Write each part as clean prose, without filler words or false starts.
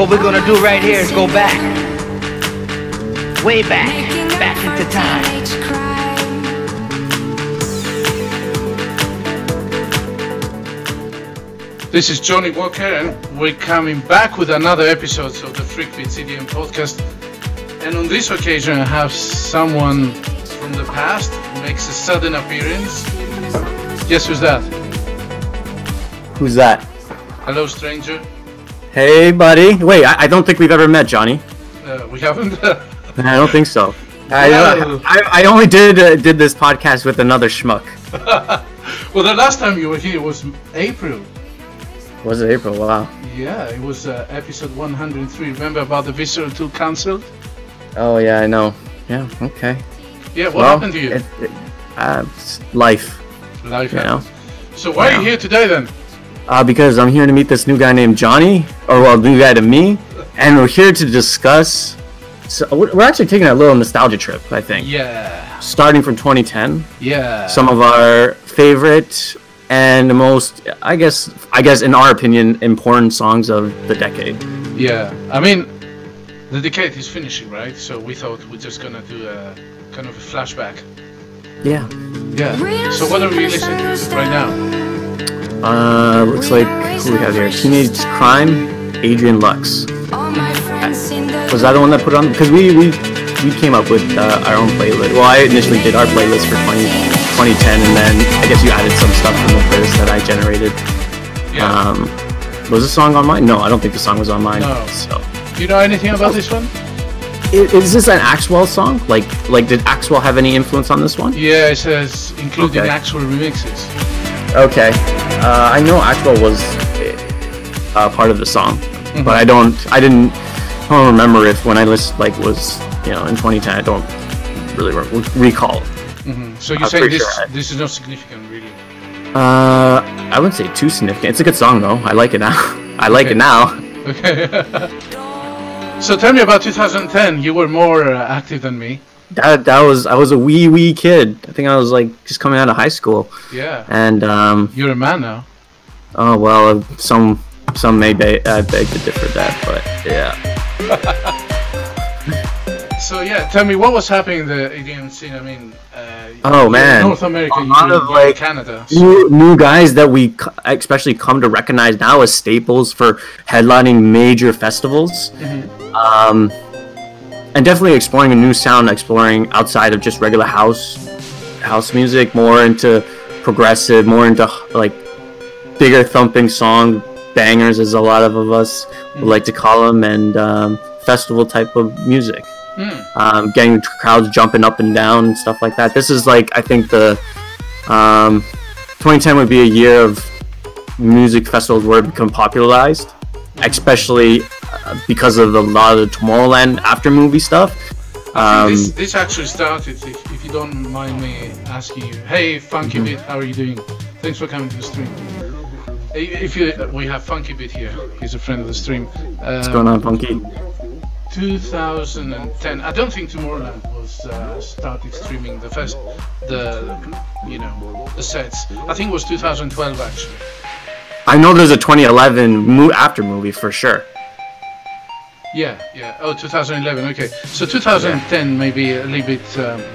What we're gonna do right here is go back, way back, back into time. This is Johnny Walker, and we're coming back with another episode of the Freakbeat CDM podcast. And on this occasion, I have someone from the past who makes a sudden appearance. Guess who's that? Who's that? Hello, stranger. Hey, buddy. Wait, I don't think we've ever met, Johnny. We haven't? I don't think so. I only did this podcast with another schmuck. Well, the last time you were here was April. Was it April? Wow. Yeah, it was episode 103. Remember about the Visceral 2 cancelled? Oh, yeah, I know. Yeah, okay. Yeah, what happened to you? Life. Life happens. Know? So why are you here today, then? Because I'm here to meet this new guy named Johnny, or well, new guy to me, and we're here to discuss. So we're actually taking a little nostalgia trip, I think. Yeah. Starting from 2010. Yeah. Some of our favorite and the most, I guess, in our opinion, important songs of the decade. Yeah. I mean, the decade is finishing, right? So we thought we're just gonna do a kind of a flashback. Yeah. Yeah. So what are we listening to right now? Looks like who we have here. Teenage Crime, Adrian Lux. Was that the one that put it on? Because we came up with our own playlist. Well, I initially did our playlist for 2010, and then I guess you added some stuff from the playlist that I generated. Yeah. Was the song on mine? No, I don't think the song was on mine. No. So. Do you know anything about this one? Is this an Axwell song? Like did Axwell have any influence on this one? Yeah, it says including Axwell remixes. Okay, I know Axwell was part of the song, mm-hmm. but I don't remember if when I listened, like, was, you know, in 2010, I don't really recall. Mm-hmm. So you say this is not significant, really? I wouldn't say too significant. It's a good song, though. I like it now. Okay. So tell me about 2010. You were more active than me. I was a wee kid. I think I was like just coming out of high school. Yeah. And you're a man now. Oh well, some may beg to differ that, but yeah. So yeah, tell me what was happening in the EDM scene. I mean, North America, a lot of like Canada, so. new guys that we especially come to recognize now as staples for headlining major festivals. Mm-hmm. And definitely exploring a new sound, exploring outside of just regular house music, more into progressive, more into like bigger thumping song bangers, as a lot of us would like to call them, and festival type of music, getting crowds jumping up and down and stuff like that. This is like, I think the 2010 would be a year of music festivals where it become popularized, especially because of a lot of the Tomorrowland after movie stuff. This actually started, if you don't mind me asking you, hey Funky Bit, how are you doing? Thanks for coming to the stream. We have Funky Bit here, he's a friend of the stream. What's going on, Funky? 2010, I don't think Tomorrowland was started streaming the sets. I think it was 2012 actually. I know there's a 2011 after movie for sure. Yeah. Oh, 2011. Okay, so 2010 maybe a little bit.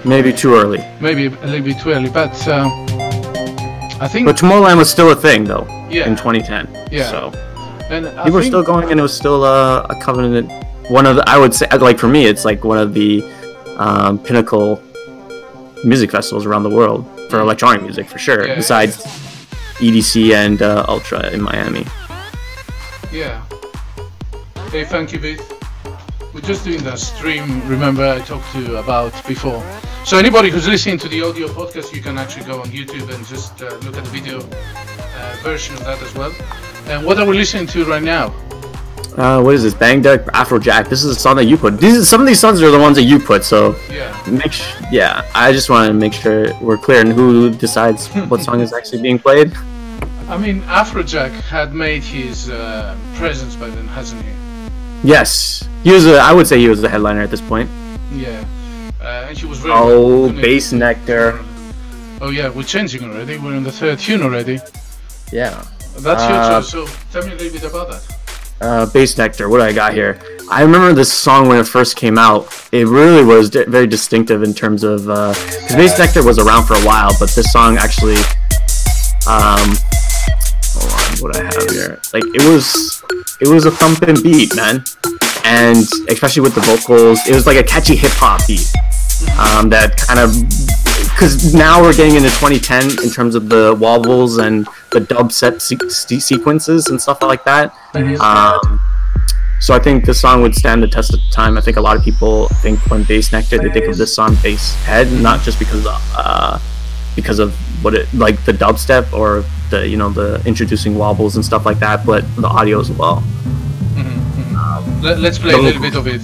Maybe too early. Maybe a little bit too early, but I think. But Tomorrowland was still a thing though. Yeah. In 2010. Yeah. So. And people were still going, and it was still a covenant. One of the, I would say, like for me, it's like one of the pinnacle music festivals around the world for electronic music for sure. Yeah, besides. Yeah. EDC and Ultra in Miami. Yeah. Hey, Funky Bit. We're just doing that stream, remember I talked to you about before. So anybody who's listening to the audio podcast, you can actually go on YouTube and just look at the video version of that as well. And what are we listening to right now? What is this? Bang Duck, Afrojack. This is a song that you put. Some of these songs are the ones that you put, so I just want to make sure we're clear on who decides what song is actually being played. I mean, Afrojack had made his presence by then, hasn't he? Yes, I would say he was the headliner at this point. Yeah, and he was very. Oh, Bassnectar. Oh yeah, we're changing already. We're in the third tune already. Yeah. That's your choice. So tell me a little bit about that. Bassnectar, what do I got here? I remember this song when it first came out. It really was very distinctive in terms of because Bassnectar was around for a while, but this song actually hold on, what do I have here? Like it was a thumping beat, man, and especially with the vocals, it was like a catchy hip hop beat that kind of, because now we're getting into 2010 in terms of the wobbles and the dubstep sequences and stuff like that. So I think this song would stand the test of time. I think a lot of people think when Bassnectar, they think of this song Basshead, not just because of what it, like the dubstep or the, you know, the introducing wobbles and stuff like that, but the audio as well. Mm-hmm. Let's play a little bit of it.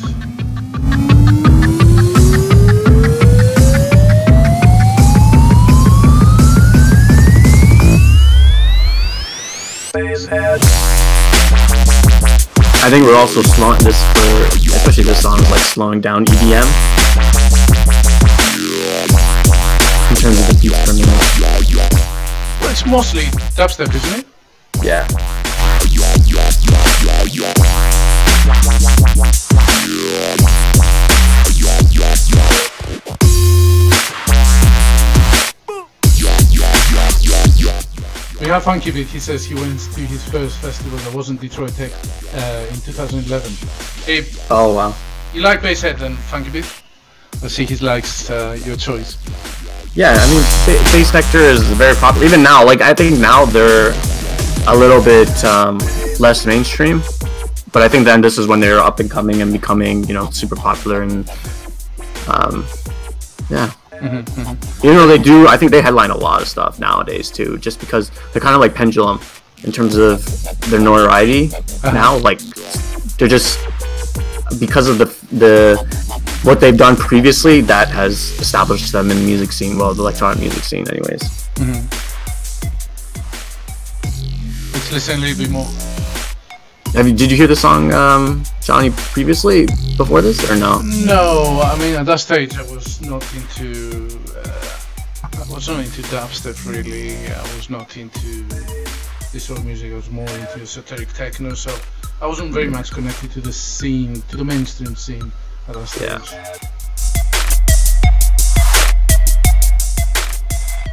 I think we're also slowing this for, especially this song, like slowing down EDM in terms of the beat per minute. Well, it's mostly dubstep, isn't it? Yeah. We have Funky Beat. He says he went to his first festival that wasn't Detroit Tech in 2011. Hey, oh wow! You like Basshead and Funky Beat? I see he likes your choice. Yeah, I mean, Bassnectar is very popular even now. Like I think now they're a little bit less mainstream, but I think then this is when they're up and coming and becoming, you know, super popular and yeah. Mm-hmm, mm-hmm. You know, they do, I think they headline a lot of stuff nowadays too, just because they're kind of like Pendulum in terms of their notoriety now. Like they're just, because of the what they've done previously, that has established them in the music scene, well, the electronic music scene anyways. Mm-hmm. Let's listen a little bit more. Did you hear the song, Johnny, previously, before this, or no? No, I mean, at that stage, I was not into dubstep, really. I was not into this sort of music. I was more into esoteric techno, so I wasn't very much connected to the scene, to the mainstream scene at that stage. Yeah.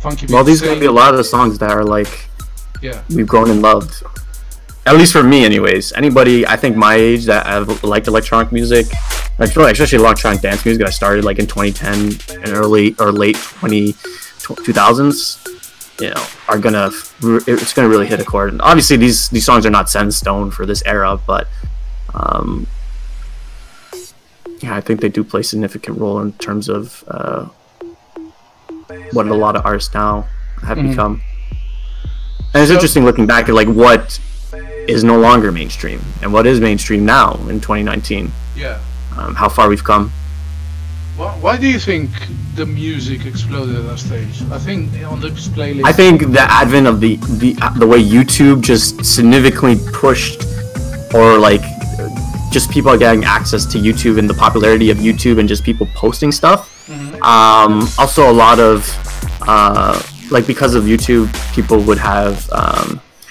Funky. Well, these are going to be a lot of the songs that are like, yeah, we've grown and loved. At least for me anyways. Anybody I think my age that have liked electronic music, especially electronic dance music, I started like in 2010 and early or late 2000s, you know, are gonna, it's gonna really hit a chord. And obviously these songs are not set in stone for this era, but yeah, I think they do play a significant role in terms of what a lot of artists now have become. And it's interesting looking back at like what is no longer mainstream and what is mainstream now in 2019. Yeah. How far we've come. Why do you think the music exploded at that stage? I think on the playlist, I think the advent of the way YouTube just significantly pushed, or like just people getting access to YouTube and the popularity of YouTube and just people posting stuff. Mm-hmm. Also a lot of like because of YouTube, people would have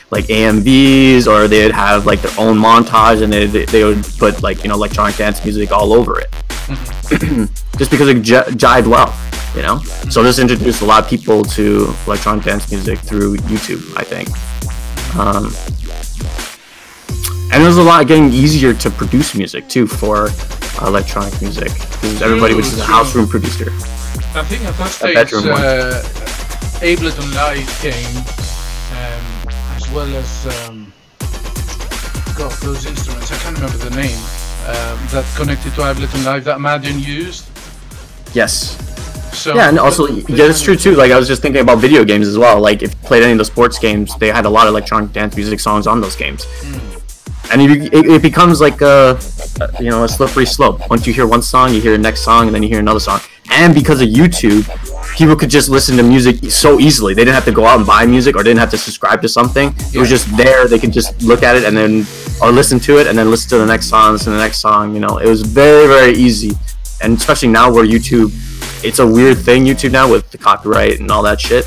like AMVs, or they'd have like their own montage, and they would put like, you know, electronic dance music all over it. Mm-hmm. Just because it jived well, you know? Mm-hmm. So this introduced a lot of people to electronic dance music through YouTube, I think. And it was a lot getting easier to produce music too for electronic music, because everybody was just a house room producer. I think at that stage, Ableton Live came, as well as God, those instruments, I can't remember the name, that connected to Ableton Live that Madden used. Yes. So yeah, and also yeah, it's true too. Like I was just thinking about video games as well. Like if you played any of the sports games, they had a lot of electronic dance music songs on those games. Mm. And it becomes like a, you know, a slippery slope. Once you hear one song, you hear the next song, and then you hear another song. And because of YouTube, people could just listen to music so easily. They didn't have to go out and buy music, or didn't have to subscribe to something. It was just there. They could just look at it and then, or listen to it and then listen to the next song, listen to the next song. You know, it was very, very easy. And especially now where YouTube, it's a weird thing, YouTube now, with the copyright and all that shit.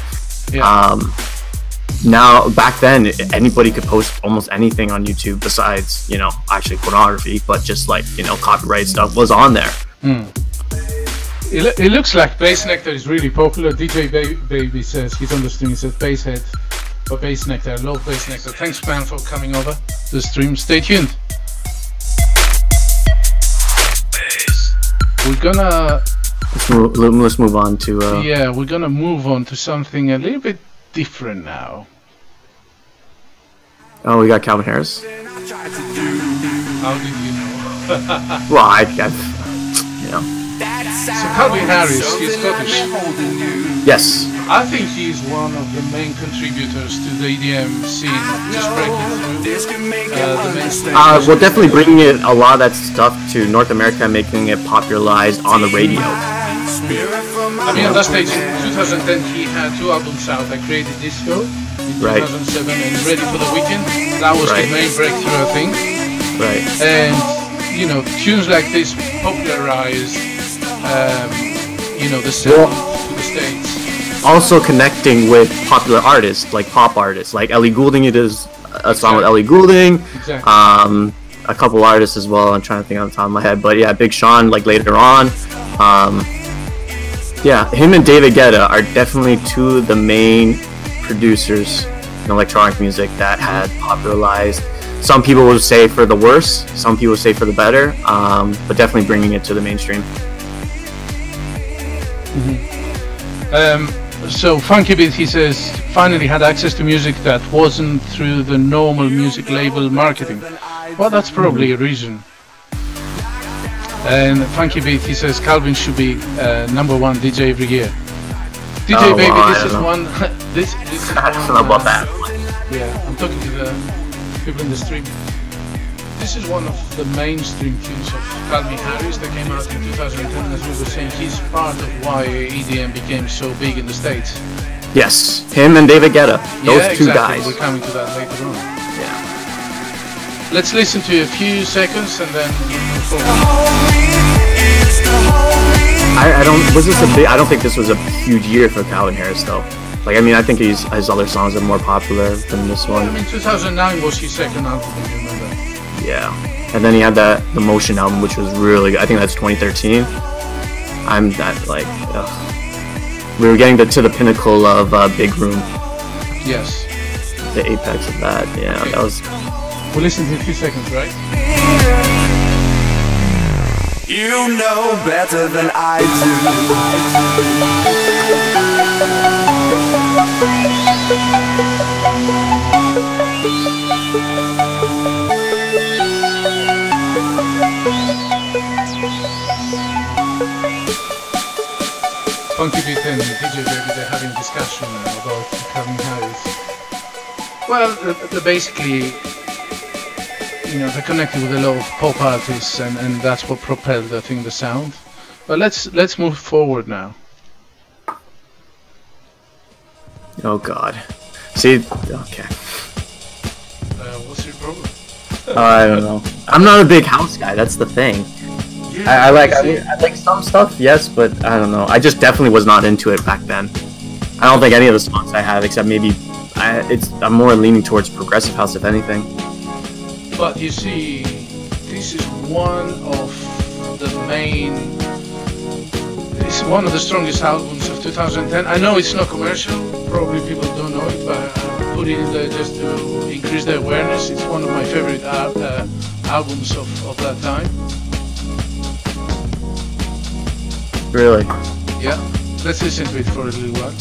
Yeah. Now, back then, anybody could post almost anything on YouTube besides, you know, actually pornography, but just like, you know, copyright stuff was on there. Mm. It looks like Bassnectar is really popular. DJ Baby says, he's on the stream, he says, Basshead for Bassnectar. I love Bassnectar. Thanks, man, for coming over to the stream. Stay tuned. We're gonna... Let's move on to... Yeah, we're gonna move on to something a little bit different now. Oh, we got Calvin Harris. How did you know? Well, I you know. So Calvin Harris, he's Scottish. Yes. I think he's one of the main contributors to the EDM scene, just breaking through the mainstream. Well, definitely bringing it, a lot of that stuff to North America, making it popularized on the radio. I mean, at that stage, in 2010, he had two albums out. I Created Disco in 2007 and Ready for the Weekend. That was the main breakthrough, I think. Right. And, you know, tunes like this popularized, you know, the sound to the States. Also connecting with popular artists, like pop artists, like Ellie Goulding. It is a song with Ellie Goulding. Exactly. A couple artists as well. I'm trying to think on the top of my head, but yeah, Big Sean, like later on. Yeah, him and David Guetta are definitely two of the main producers in electronic music that had popularized. Some people would say for the worse, some people would say for the better, but definitely bringing it to the mainstream. Mm-hmm. So Funky Beat, he says, finally had access to music that wasn't through the normal music label marketing. Well, that's probably a reason. And Funky Beat, he says, Calvin should be #1 DJ every year. DJ Baby, well, this is one. This is I don't know about that. Yeah, I'm talking to the people in the stream. This is one of the mainstream tunes of Calvin Harris that came out in 2010. As we were saying, he's part of why EDM became so big in the States. Yes, him and David Guetta. Those two guys. We're coming to that later on. Yeah. Let's listen to a few seconds and then move forward. I don't think this was a huge year for Calvin Harris though. Like, I mean, I think his other songs are more popular than this one. I mean, 2009 was his second album, if you remember. Yeah, and then he had the Motion album, which was really good. I think that's 2013. We were getting to the pinnacle of Big Room. Yes. The apex of that. Yeah, okay. That was. We'll listen to a few seconds, right? You know better than I do. Funky Beat and DJ Baby, they're having a discussion about Calvin Harris. Well, basically, you know, they're connected with a lot of pop artists, and that's what propelled, I think, the sound. But let's move forward now. Oh God! See, okay. What's your problem? I don't know. I'm not a big house guy. That's the thing. Yeah, I like some stuff, yes, but I don't know. I just definitely was not into it back then. I don't think any of the songs I have, except maybe I'm more leaning towards progressive house, if anything. But you see, this is one of the main, it's one of the strongest albums of 2010. I know it's not commercial, probably people don't know it, but I put it in there just to increase the awareness. It's one of my favorite albums of that time. Really? Yeah, let's listen to it for a little while.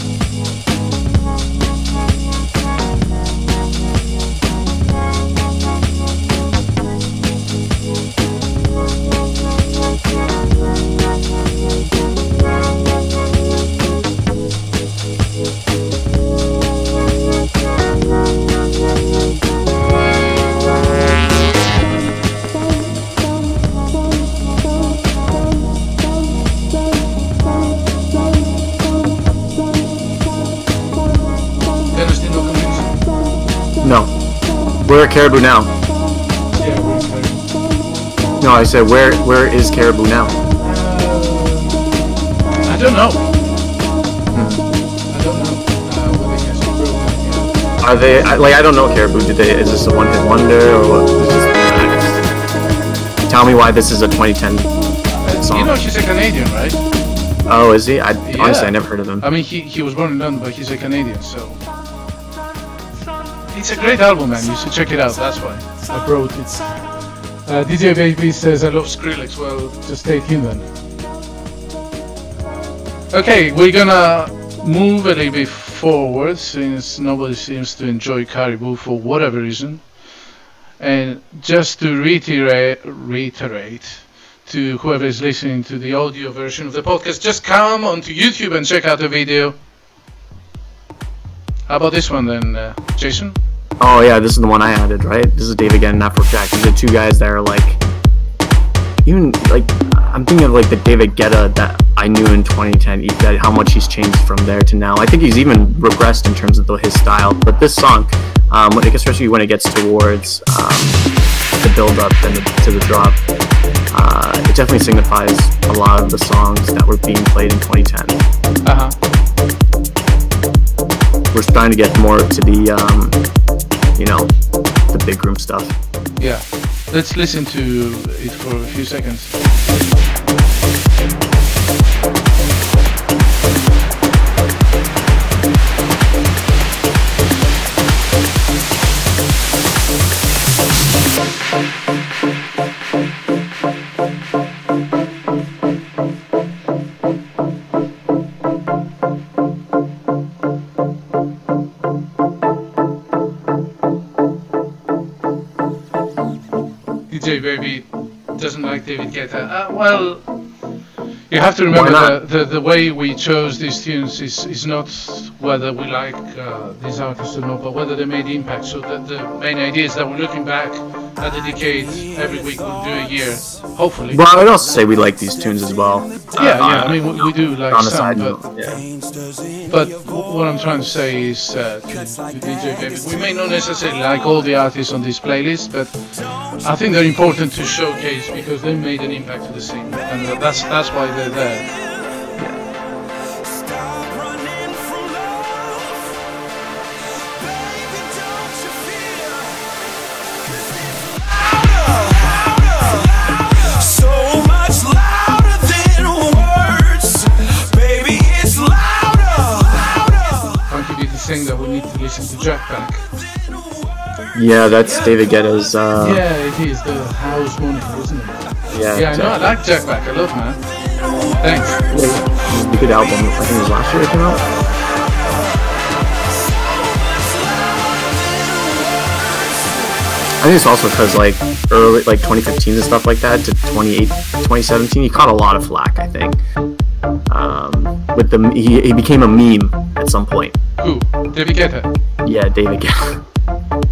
Where are Caribou now? Yeah, we're in Caribou. No, I said, where is Caribou now? I don't know. I don't know. Are they, like, I don't know Caribou, do they, is this a one-hit wonder, or what? Tell me why this is a 2010 song. You know, he's a Canadian, right? Oh, is he? Honestly, I never heard of him. I mean, he was born in London, but he's a Canadian, so... It's a great album, man. You should check it out, that's why. I brought it. DJ Baby says, I love Skrillex. Well, just take him then. Okay, we're gonna move a little bit forward, since nobody seems to enjoy Caribou for whatever reason. And just to reiterate to whoever is listening to the audio version of the podcast, just come onto YouTube and check out the video. How about this one then, Jason? Oh yeah, this is the one I added, right? This is David Guetta and Afrojack. These are two guys that are like, even like, I'm thinking of like the David Guetta that I knew in 2010, that how much he's changed from there to now. I think he's even regressed in terms of his style, but this song, especially when it gets towards the build-up and to the drop, it definitely signifies a lot of the songs that were being played in 2010. We're starting to get more to the, the big room stuff. Yeah, let's listen to it for a few seconds. DJ Baby doesn't like David Guetta. Well, you have to remember that the way we chose these tunes is not whether we like these artists or not, but whether they made impact. So the main idea is that we're looking back at the decade. Every week we'll do a year, hopefully. Well, I would also say we like these tunes as well. I mean, we do like some, but what I'm trying to say is to DJ Baby, we may not necessarily like all the artists on this playlist, but I think they're important to showcase because they made an impact to the scene, and that's why they're there. So much louder than words, baby, it's louder. Can't you be the thing that we need to listen to Jackpack? Yeah, that's David Guetta's. Yeah, it is the house money, isn't it? Yeah, exactly. I know. I like Jack Black. I love man. Thanks. It was a good album. I think it was last year it came out. I think it's also because early 2015 and stuff like that to 2017, he caught a lot of flack. I think he became a meme at some point. Who? David Guetta. Yeah, David Guetta.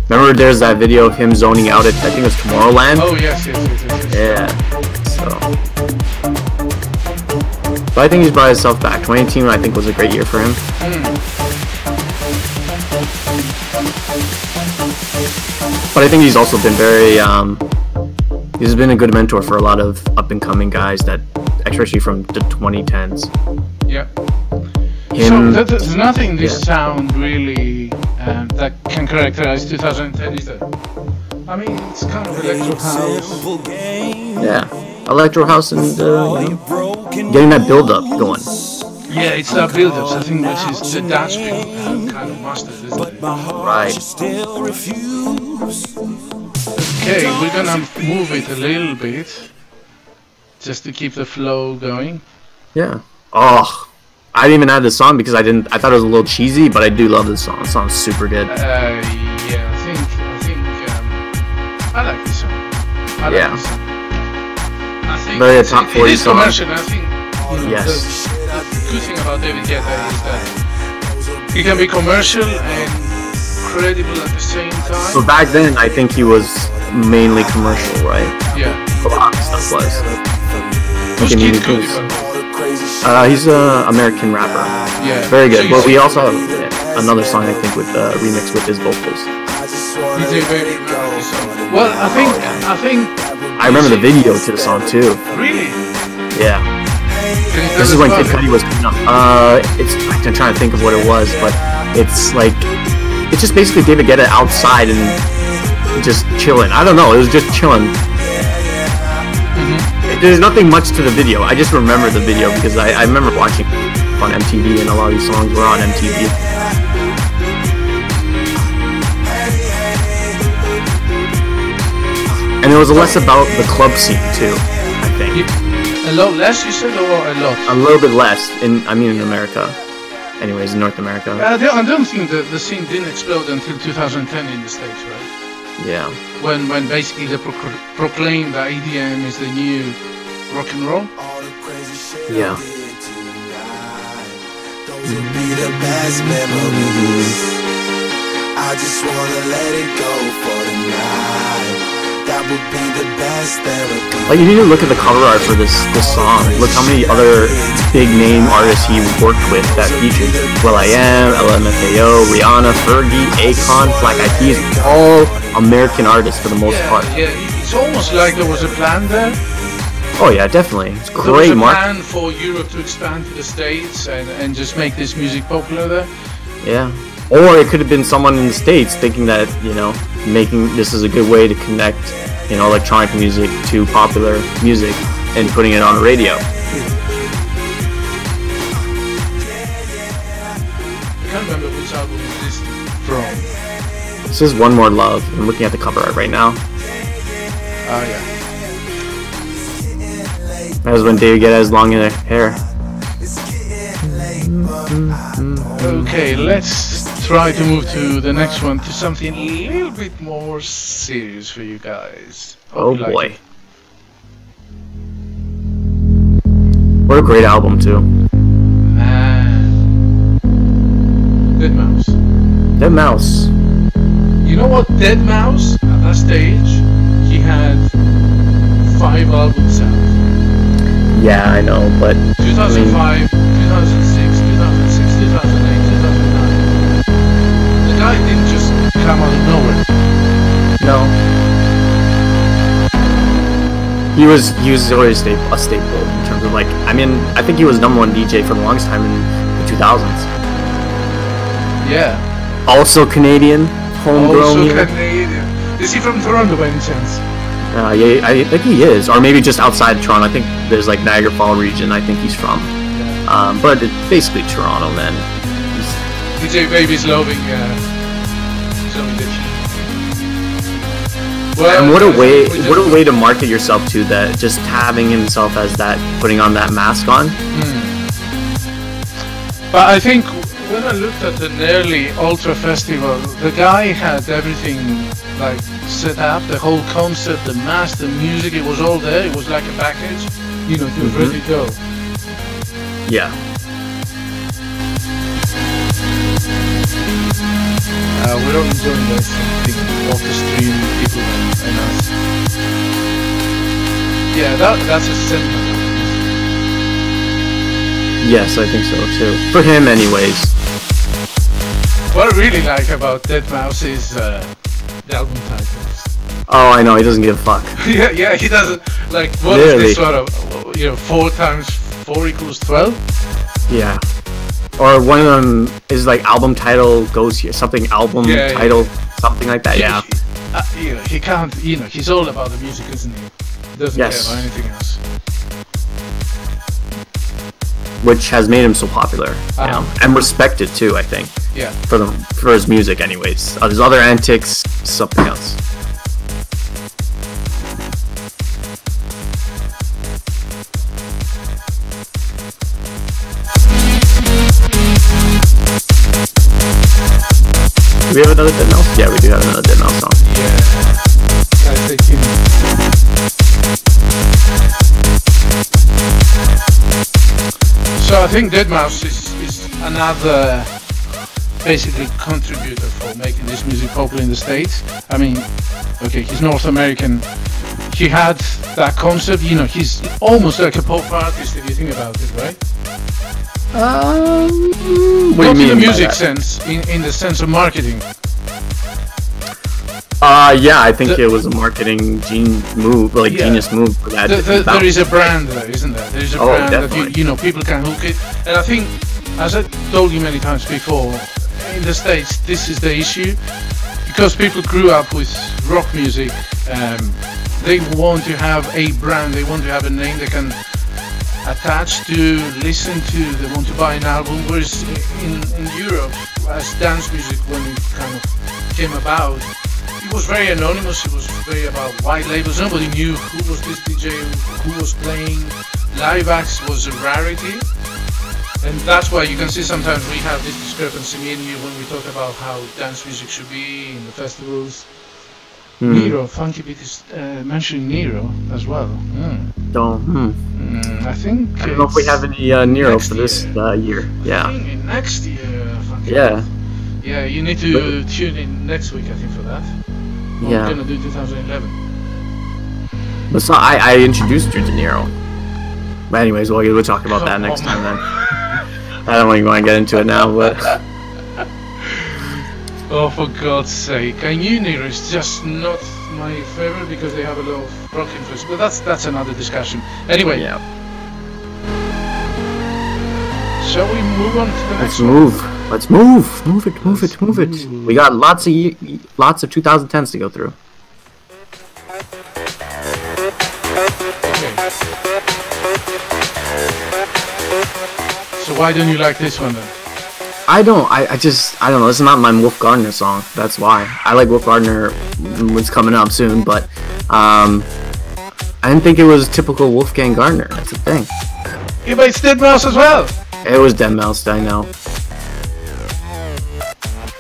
Remember, there's that video of him zoning out at, I think it was Tomorrowland? Oh, yes. Yeah, so. But I think he's brought himself back. 2018, I think, was a great year for him. But I think he's also been very, he's been a good mentor for a lot of up-and-coming guys that, especially from the 2010s. Yeah. So there's nothing this sound really that can characterize 2010, is there? I mean, it's kind of electro house. Yeah, electro house and getting that build-up going. Yeah, it's that build-up, I think, which is the dance people kind of mastered, isn't it? Right. Okay, we're gonna move it a little bit, just to keep the flow going. Yeah. Oh. I didn't even add this song because I thought it was a little cheesy, but I do love this song. It sounds super good. Yeah, I think I like this song. This song. I think very top 40 song. It is commercial, I think. Yes. The good thing about David Guetta is that he can be commercial and credible at the same time. So back then, I think he was mainly commercial, right? Yeah. A lot of stuff was. Who's Kid Cudi? He's an American rapper. Yeah. Very good. But we also have another song, I think, with a remix with his vocals. Well, I think. I remember the video to the song too. Really? Yeah. This is when Kid Cudi was coming up. I'm trying to think of what it was, but it's like it's just basically David Guetta outside and just chilling. I don't know. It was just chilling. Mm-hmm. There's nothing much to the video. I just remember the video because I remember watching on MTV, and a lot of these songs were on MTV. And it was less about the club scene too, I think. A lot less, you said, or a lot? A little bit less. In America. Anyways, in North America. I don't think that the scene didn't explode until 2010 in the States, right? Yeah. When basically they proclaimed that EDM is the new rock and roll. Yeah. Those would be the best memories. I just wanna let it go for tonight. That would be the best therapy. Like, you need to look at the cover art for this song. Look how many other big name artists he worked with that featured. will.i.am, LMFAO, Rihanna, Fergie, Akon, Black Eyed Peas, all American artists for the most part. Yeah, it's almost like there was a plan there. Oh yeah, definitely. It's great. There was a plan for Europe to expand to the States and just make this music popular there. Yeah. Or it could have been someone in the States thinking that, making this is a good way to connect, electronic music to popular music and putting it on the radio. I can't remember which album this is from. This is One More Love. I'm looking at the cover art right now. Oh, yeah. That was when David Guetta was long in her hair. Okay, let's try to move to the next one, to something a little bit more serious for you guys. Hope boy. Like, what a great album too. Man. Deadmau5. Deadmau5. You know what, Deadmau5, at that stage, he had 5 albums out. Yeah, I know, but 2005, 2006, 2006, 2008, 2009. The guy didn't just come out of nowhere. No. He was always a staple in terms of I think he was #1 DJ for the longest time in the 2000s. Yeah. Also Canadian, homegrown. Is he from Toronto by any chance? Yeah, I think he is, or maybe just outside Toronto. I think there's Niagara Falls region. I think he's from. But it's basically Toronto, man. DJ Baby's loving Ditch. Well, and what a way to market yourself to that, just having himself as that, putting on that mask on. But I think when I looked at the Nearly Ultra Festival, the guy had everything set up, the whole concept, the mask, the music, it was all there, it was like a package, it was ready to go. Yeah. We don't enjoy this big water stream people and us. Yeah, that's a sentiment. Yes, I think so too. For him, anyways. What I really like about Deadmau5 is the album titles. Oh, I know, he doesn't give a fuck. yeah, he doesn't. What is this sort of 4 times 4 equals 12? Yeah. Or one of them is album title goes here, something album title, something like that. Yeah. He can't. He's all about the music, isn't he? Doesn't care about anything else. Which has made him so popular, and respected too. I think. Yeah. For his music, anyways. His other antics, something else. Do we have another Deadmau5? Yeah, we do have another Deadmau5 song. Yeah. I think so. I think Deadmau5 is another basically contributor for making this music popular in the States. He's North American. He had that concept, he's almost like a pop artist if you think about it, right? What do you mean in the music sense, in the sense of marketing? I think it was a marketing genius move for that. There is a brand there, isn't there? There is a brand definitely. That people can hook it. And I think, as I told you many times before, in the States, this is the issue, because people grew up with rock music. They want to have a brand, they want to have a name they can attach to, listen to, they want to buy an album, whereas in Europe, as dance music, when it kind of came about, it was very anonymous, it was very about white labels, nobody knew who was this DJ, who was playing, live acts was a rarity. And that's why you can see sometimes we have this discrepancy, me and you, when we talk about how dance music should be in the festivals. Mm. Nero, Funky Beat is mentioning Nero as well. Mm. So, I don't know if we have any Nero for this year. Yeah. I think next year. Funky yeah. Beat. Yeah, you need to tune in next week, I think, for that. Or yeah. We're gonna do 2011. But so I introduced you to Nero. But anyways, we'll talk about that next time then. I don't even want to get into it now, but. Oh, for God's sake! I knew Nero is just not my favorite because they have a lot of rock influence, but that's another discussion. Anyway, yeah. Shall we move on to the next one? Let's move. Move it. We got lots of 2010s to go through. Okay. So why don't you like this one then? I don't know, this is not my Wolf Gardner song, that's why. I like Wolf Gardner, what's coming up soon, but, I didn't think it was typical Wolfgang Gardner, that's the thing. Yeah, but it's Deadmau5 as well! It was Deadmau5, I know.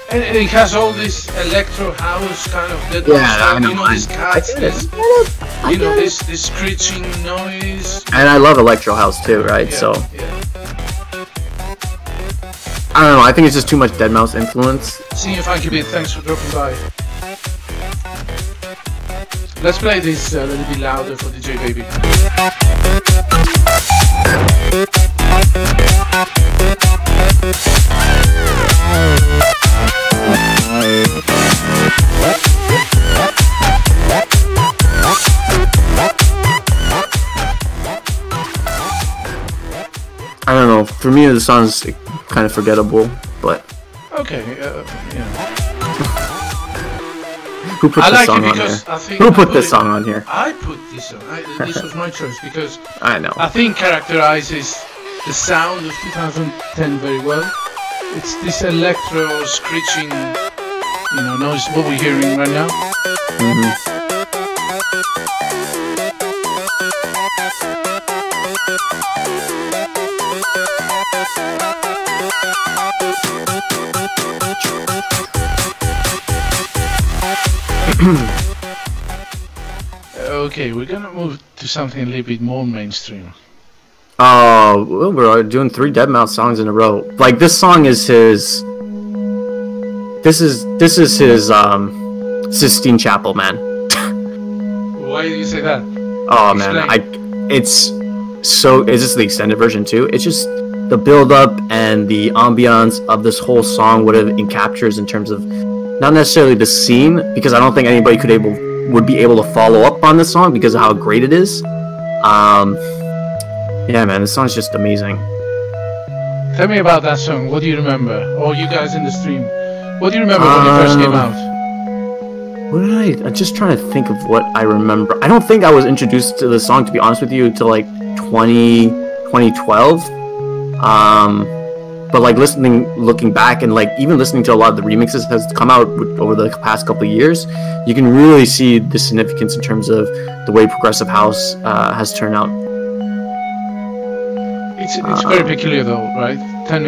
And it has all this electro house kind of Deadmau5 stuff, you know, this cats, this screeching noise. And I love electro house too, right, so. Yeah. I don't know, I think it's just too much Deadmau5 influence. See you, Funky Beat, thanks for dropping by. Let's play this a little bit louder for DJ Baby. I don't know, for me the song is kind of forgettable, but okay, yeah. Who put this song on here? Who put this song on here? I put this on. This was my choice because I know. I think characterizes the sound of 2010 very well. It's this electro screeching, noise what we're hearing right now. Mm-hmm. Okay, we're gonna move to something a little bit more mainstream. Oh, we're doing 3 Deadmau5 songs in a row. Like this song is his. This is his Sistine Chapel, man. Why do you say that? Oh man, is this the extended version too? It's just the build up and the ambiance of this whole song, what it captures in terms of not necessarily the scene, because I don't think anybody would be able to follow up on this song because of how great it is. Yeah, man, this song's just amazing. Tell me about that song. What do you remember? Or you guys in the stream, what do you remember when it first came out? What did I'm just trying to think of what I remember. I don't think I was introduced to the song, to be honest with you, till like 2012. But like looking back and like even listening to a lot of the remixes that's come out over the past couple of years, you can really see the significance in terms of the way progressive house has turned out. It's very peculiar though, right? 10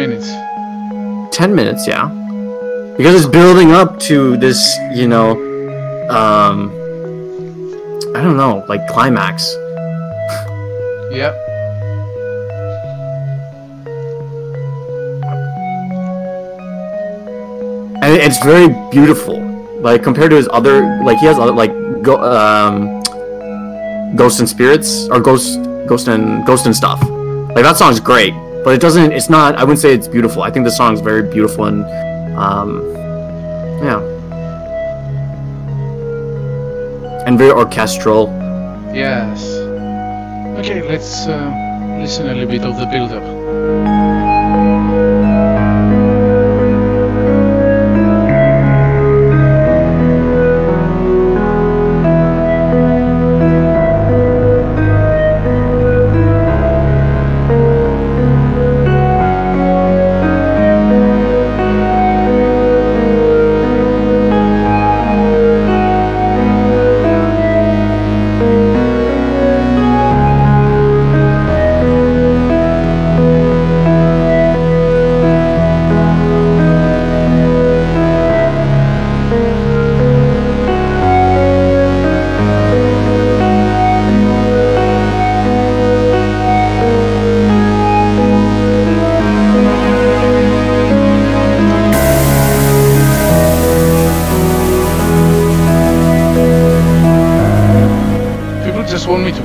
minutes, yeah, because it's building up to this, I don't know, like climax. Yeah. And it's very beautiful, like compared to his other, like he has other, like Ghost and Spirits or Ghost and Stuff. Like that song's great, but it's not. I wouldn't say it's beautiful. I think the song's very beautiful and yeah, and very orchestral. Yes. Okay, let's listen a little bit of the build-up.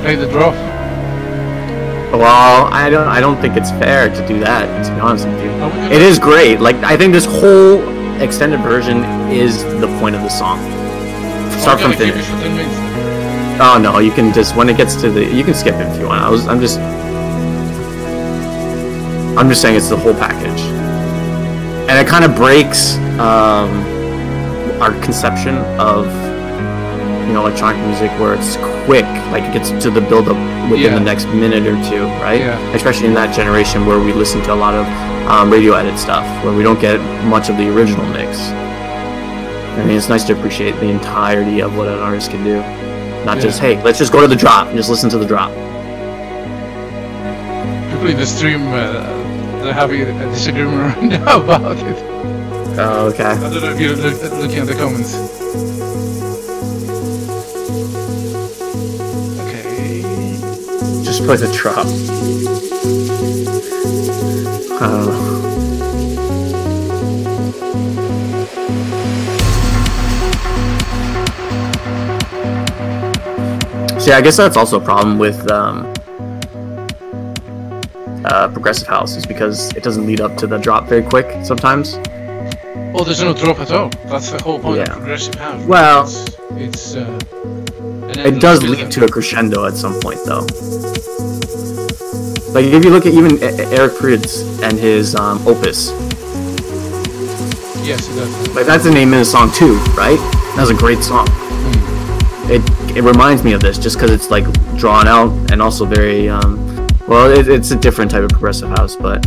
play the drop. Well, I don't think it's fair to do that, to be honest with you. It is great. Like, I think this whole extended version is the point of the song. Start from finish. Oh no, you can just, when it gets to the, you can skip it if you want. I'm just saying it's the whole package. And it kind of breaks our conception of, you know, electronic music where it's quick, like it gets to the build-up within the next minute or two, right? Yeah. Especially in that generation where we listen to a lot of radio edit stuff, where we don't get much of the original mix. I mean, it's nice to appreciate the entirety of what an artist can do. Not just, hey, let's just go to the drop and just listen to the drop. People in the stream are having a disagreement right now about it. Oh, okay. I don't know if you're looking at the comments. Just play the drop. I don't know. So yeah, I guess that's also a problem with progressive house, is because it doesn't lead up to the drop very quick sometimes. Well, there's no drop at all. That's the whole point of progressive house. Well, it's it does lead to a crescendo at some point, though. Like, if you look at even Eric Prydz and his opus. Yes, it does. Like, that's the name of the song, too, right? That was a great song. Mm. It reminds me of this, just because it's, like, drawn out and also very, well, it's a different type of progressive house, but...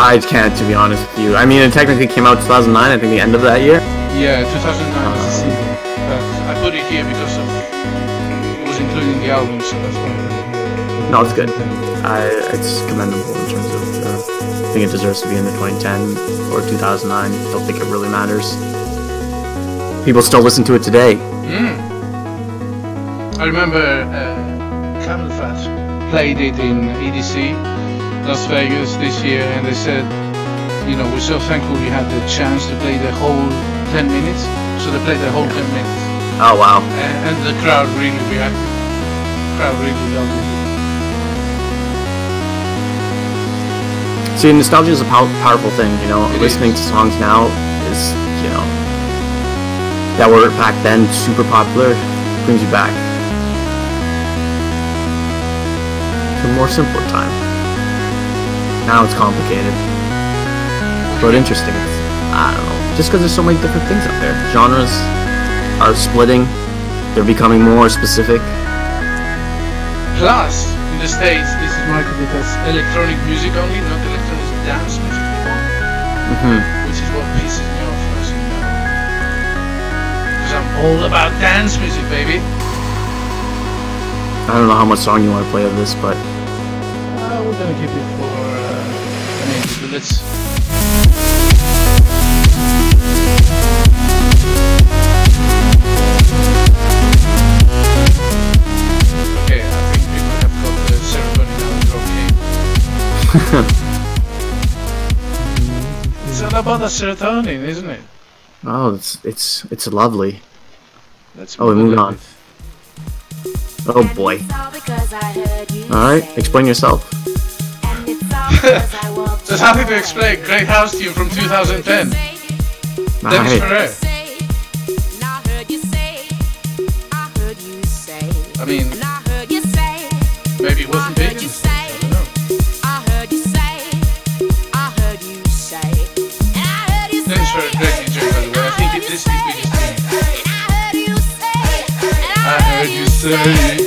I can't, to be honest with you. I mean, it technically came out 2009, I think the end of that year. Yeah, 2009 was the single. I put it here because of, it was including the album, so that's why. No, it's good. It's commendable in terms of, I think it deserves to be in the 2010 or 2009. I don't think it really matters. People still listen to it today. Mm. I remember Camel Fat played it in EDC. Las Vegas this year, and they said, you know, we're so thankful we had the chance to play the whole 10 minutes. So they played the whole 10 minutes. Oh, wow. And the crowd really reacted. The crowd really loved it. See, nostalgia is a powerful thing, you know. Listening to songs now is, you know, that were back then super popular, brings you back to a more simpler time. Now it's complicated, but interesting. I don't know. Just because there's so many different things out there. Genres are splitting. They're becoming more specific. Plus, in the States, this is marketed as electronic music only, not electronic dance music anymore. Mm-hmm. Which is what pisses me off, as you know. Because I'm all about dance music, baby. I don't know how much song you want to play of this, but... we're going to keep it for... Let's... Okay, I think people have got the ceremony now, okay. It's all about the serotonin, isn't it? Oh, it's lovely. Let's move on. Oh boy. Alright, explain yourself. Just happy to explain. Great house tune from 2010. Nice. Dennis Ferrer. I mean, maybe it wasn't big. Dennis Ferrer, great DJ, by the way. I think this is the biggest thing. I heard you say.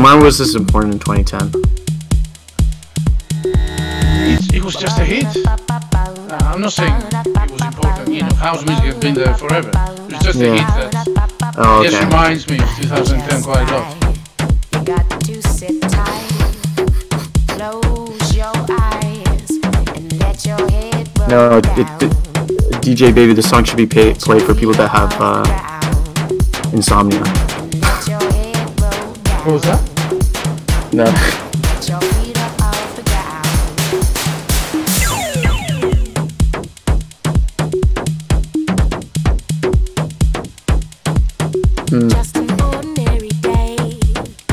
Mine was disappointing in 2010. It was just a hit. I'm not saying it was important. You know, house music has been there forever. It's just a hit that just reminds me of 2010 quite a lot. You got to sit tight, close your eyes, and let your head roll. No, DJ Baby, the song should be played for people that have insomnia. What was that? No.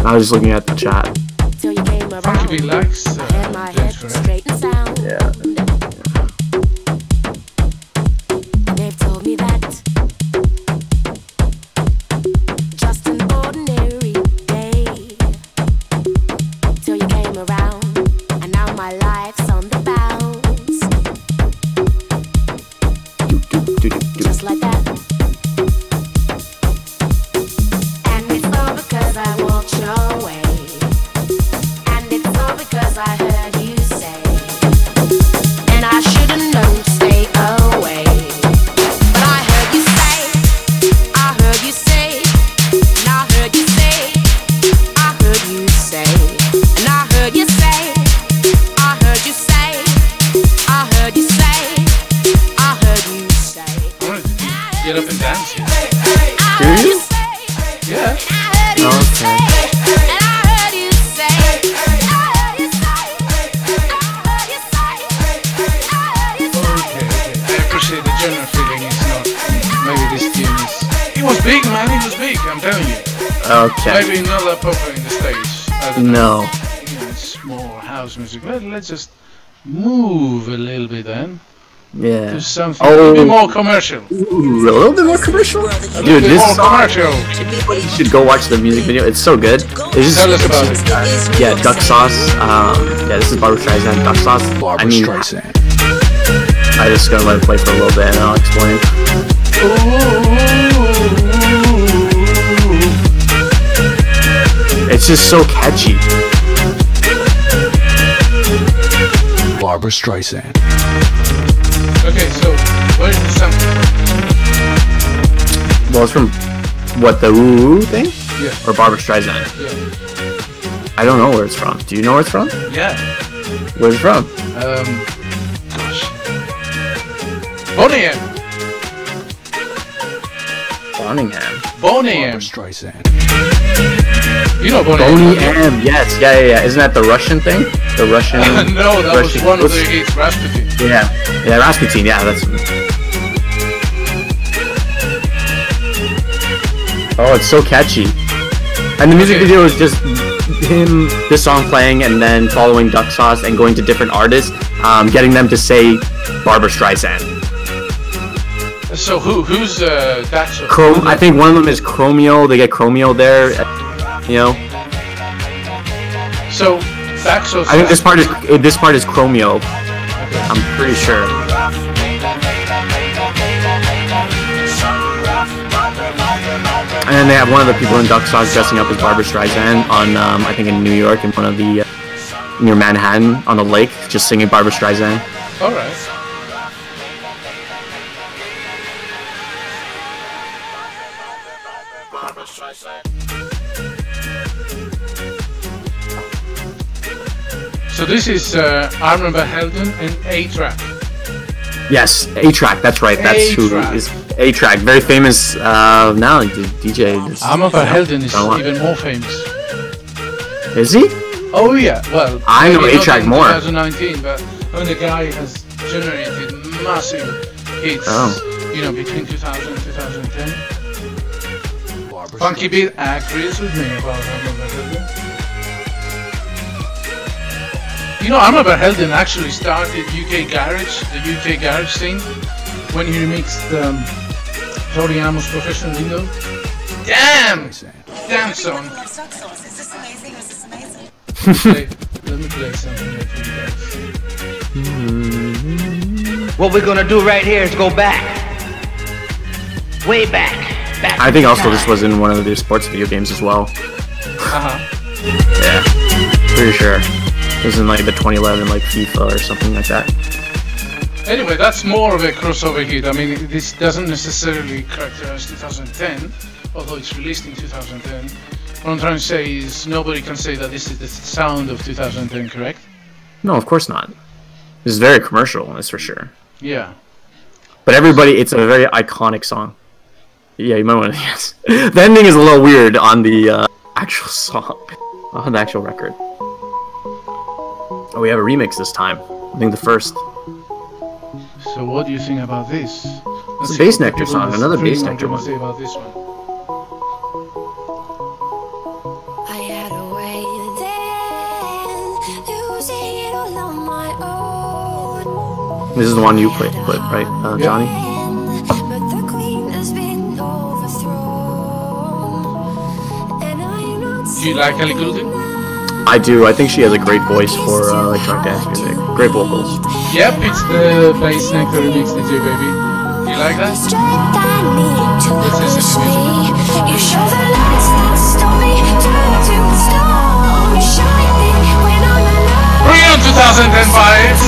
I was just looking at the chat. Funky Beat likes James Ferret. Yeah. They've told me that just an ordinary day till you came around, and now my life's on the bounce. Just like that. Maybe not that popular in the States. No. Yeah, it's more house music. Let's just move a little bit then. Yeah. To something a bit more commercial. Ooh, a little bit more commercial? Dude, this is commercial. Anybody should go watch the music video. It's so good. It's just, tell us about it. Yeah, Duck Sauce. Yeah, this is Barbra Streisand. Duck Sauce. Barbra Streisand. I just gotta let it play for a little bit and I'll explain. It's just so catchy. Barbra Streisand. Okay, so what is the sample? Well, it's from what, the Woo Woo thing? Yeah. Or Barbra Streisand? Yeah. I don't know where it's from. Do you know where it's from? Yeah. Where's it from? Gosh. Bonningham. Boney M. You know Boney M. Yes, yeah. Isn't that the Russian thing? The Russian. No, that Russian. Was one of the hits, Rasputin. Yeah, Rasputin. Yeah, that's. Oh, it's so catchy, and the music video is just him, this song playing, and then following Duck Sauce and going to different artists, getting them to say Barbra Streisand. So who's that's I think one of them is Chromeo. They get Chromeo there, you know. So Daxos. I think this part is Chromeo. Okay. I'm pretty sure. And then they have one of the people in Duck Sauce dressing up as Barbra Streisand on I think in New York in one of the near Manhattan on the lake, just singing Barbra Streisand. All right. So this is Armand Van Helden and A-Trak. Yes, A-Trak, that's right. That's A-Trak. Who is A-Trak, very famous now DJ. Armand Van Helden is even more famous. Is he? Oh yeah, well, I know A-Trak more. 2019, but when the guy has generated massive hits, you know, between 2000 and 2010. Funky Beat agrees with me about Armand Van Helden. You know, Armand Van Helden actually started the UK Garage scene, when he remixed Tori Amos' Professional Window. Damn song. Let me play something here for you guys. What we're gonna do right here is go back, way back. I think also this was in one of the sports video games as well. Yeah, pretty sure. This is in like the 2011 like FIFA or something like that. Anyway, that's more of a crossover hit. I mean, this doesn't necessarily characterize 2010, although it's released in 2010. What I'm trying to say is nobody can say that this is the sound of 2010, correct? No, of course not. It's very commercial, that's for sure. Yeah. But everybody, it's a very iconic song. Yeah, you might want to guess. The ending is a little weird on the actual song, on the actual record. Oh, we have a remix this time. I think the first. So what do you think about this? It's a Bassnectar song, another Bassnectar one. Say about this one. This is the one you played, right, yeah. Johnny? Do you like Ellie Goulding? I do. I think she has a great voice for electronic dance music. Great vocals. Yep, it's the Bassnectar remix, DJ Baby. Do you like that? Let's listen to music. You show the lights that story, turn to stone, shining when I'm alive. Bring on 2010 vibes!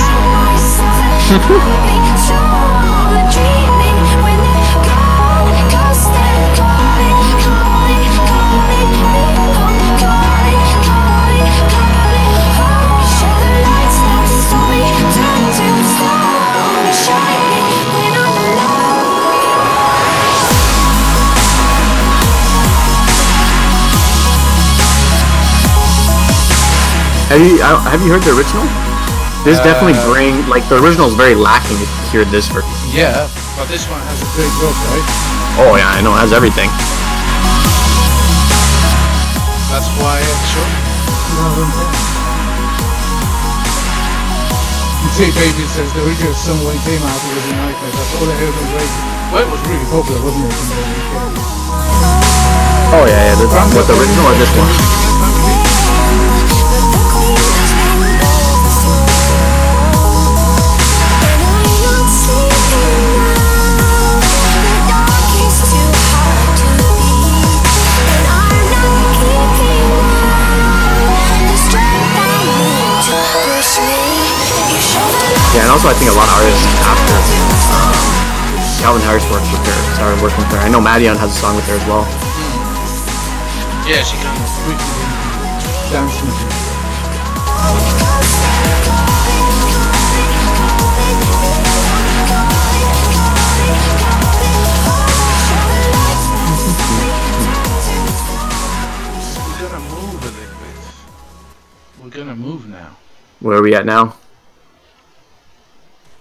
Have you heard the original? This definitely the original is very lacking if you hear this version. Yeah, but this one has a great voice, right? Oh yeah, I know, it has everything. That's why it's short. DJ Baby says the original song when it came out, it was a nightmare. That's all I heard on the radio. Well, it was really popular, wasn't it? Oh yeah, yeah, the original or this one? Yeah, and also I think a lot of artists after Calvin Harris started working with her. I know Madion has a song with her as well. Yeah, she can dance with her. We're gonna move a little bit. We're gonna move now. Where are we at now?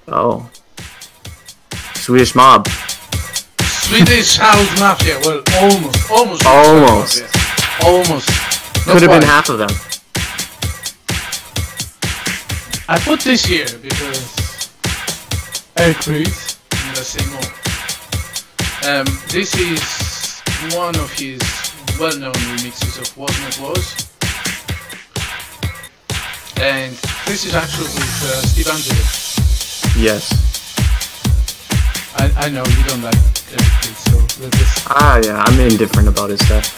Oh. Swedish Mob. Swedish House Mafia. Well, almost. Almost. Could have been half of them. I put this here because Eric Prydz, and I say more. This is one of his well-known remixes of What It Was. And this is actually with Steve Angelo. Yes. I know you don't like everything, so let's just... yeah, I'm indifferent about his stuff.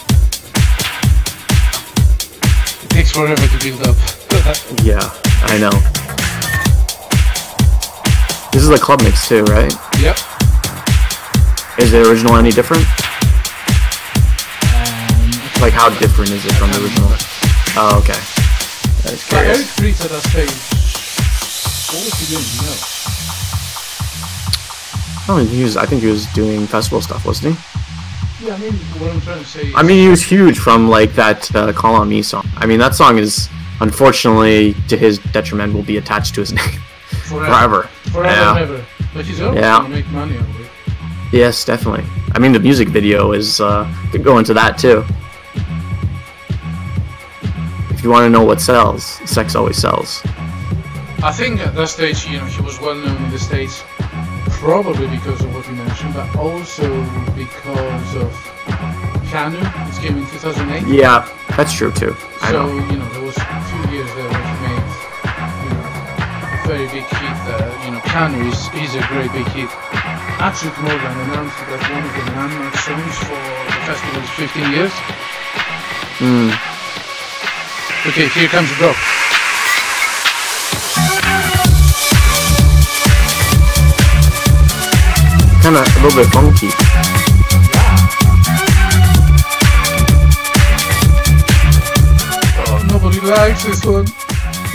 It takes forever to build up. Yeah, I know. This is a club mix too, right? Yep. Is the original any different? Like how different is it from the original? Oh, okay. That is curious. Eric Prydz at that stage. What was he doing? No. Oh, I think he was doing festival stuff, wasn't he? Yeah, I mean, what I'm trying to say is... I mean, he was huge from, like, that Call On Me song. I mean, that song is, unfortunately, to his detriment, will be attached to his name. Forever. Forever and ever. But he's always going to make money on it. Yes, definitely. I mean, the music video is... could go into that, too. If you want to know what sells, sex always sells. I think at that stage, you know, he was well-known in the States. Probably because of what you mentioned, but also because of Kanu, which came in 2008. Yeah, that's true too. You know, there was 2 years there where he made, you know, a very big hit there. You know, Kanu is a very big hit. Actually, Tomorrowland announced that one of the landmark songs for the festival's 15 years. Okay, here comes the drop. Kinda a little bit funky. Oh, nobody likes this one.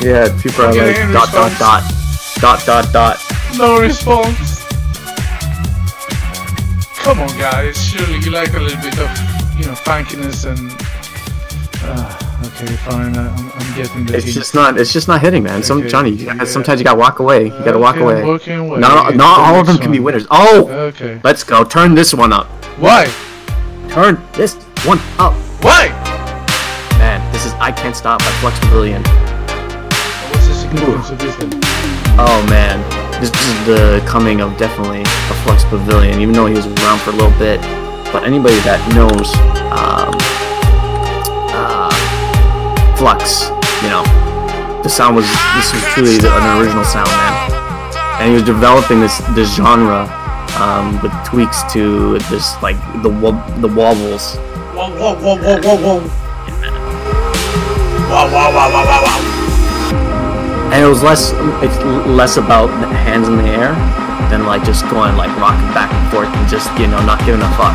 Yeah, people are like ... No response. Come on, guys. Surely you like a little bit of, you know, funkiness and. Okay, fine. I'm getting the. It's just not hitting, man. Sometimes you gotta walk away. You gotta walk away. Not all of them can be winners. Oh. Okay. Let's go. Turn this one up. Why? Turn this one up. Why? Man, this is I Can't Stop by Flux Pavilion. What's the significance of this one? Oh man, this is the coming of definitely a Flux Pavilion. Even though he was around for a little bit, but anybody that knows. Flux, you know, this was truly an original sound, man, and he was developing this genre with tweaks to this, like the wobbles. And it was less about hands in the air than like just going like rocking back and forth and just, you know, not giving a fuck.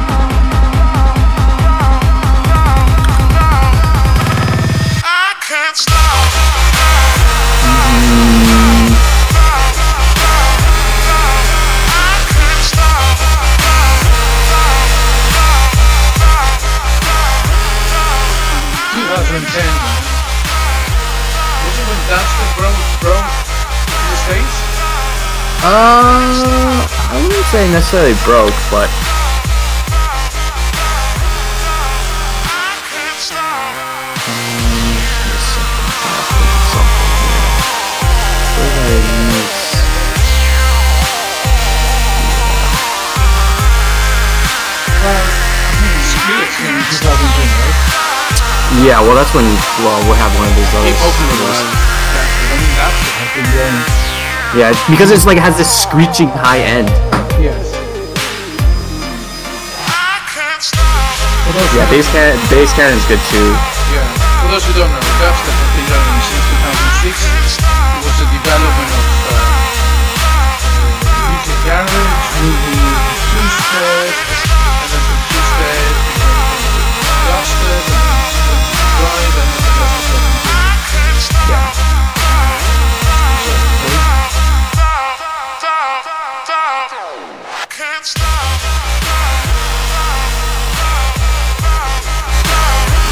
I wouldn't say necessarily broke, but yeah, well, that's when we'll have one of these. Yeah, because it's like it has this screeching high end. Yes. Yeah, bass cannon's good too. Yeah. For those who don't know, dubstep has been done since 2006. It was the development of music garage, movie, two-step, and then from two-step, dubstep, and drive, and then dubstep.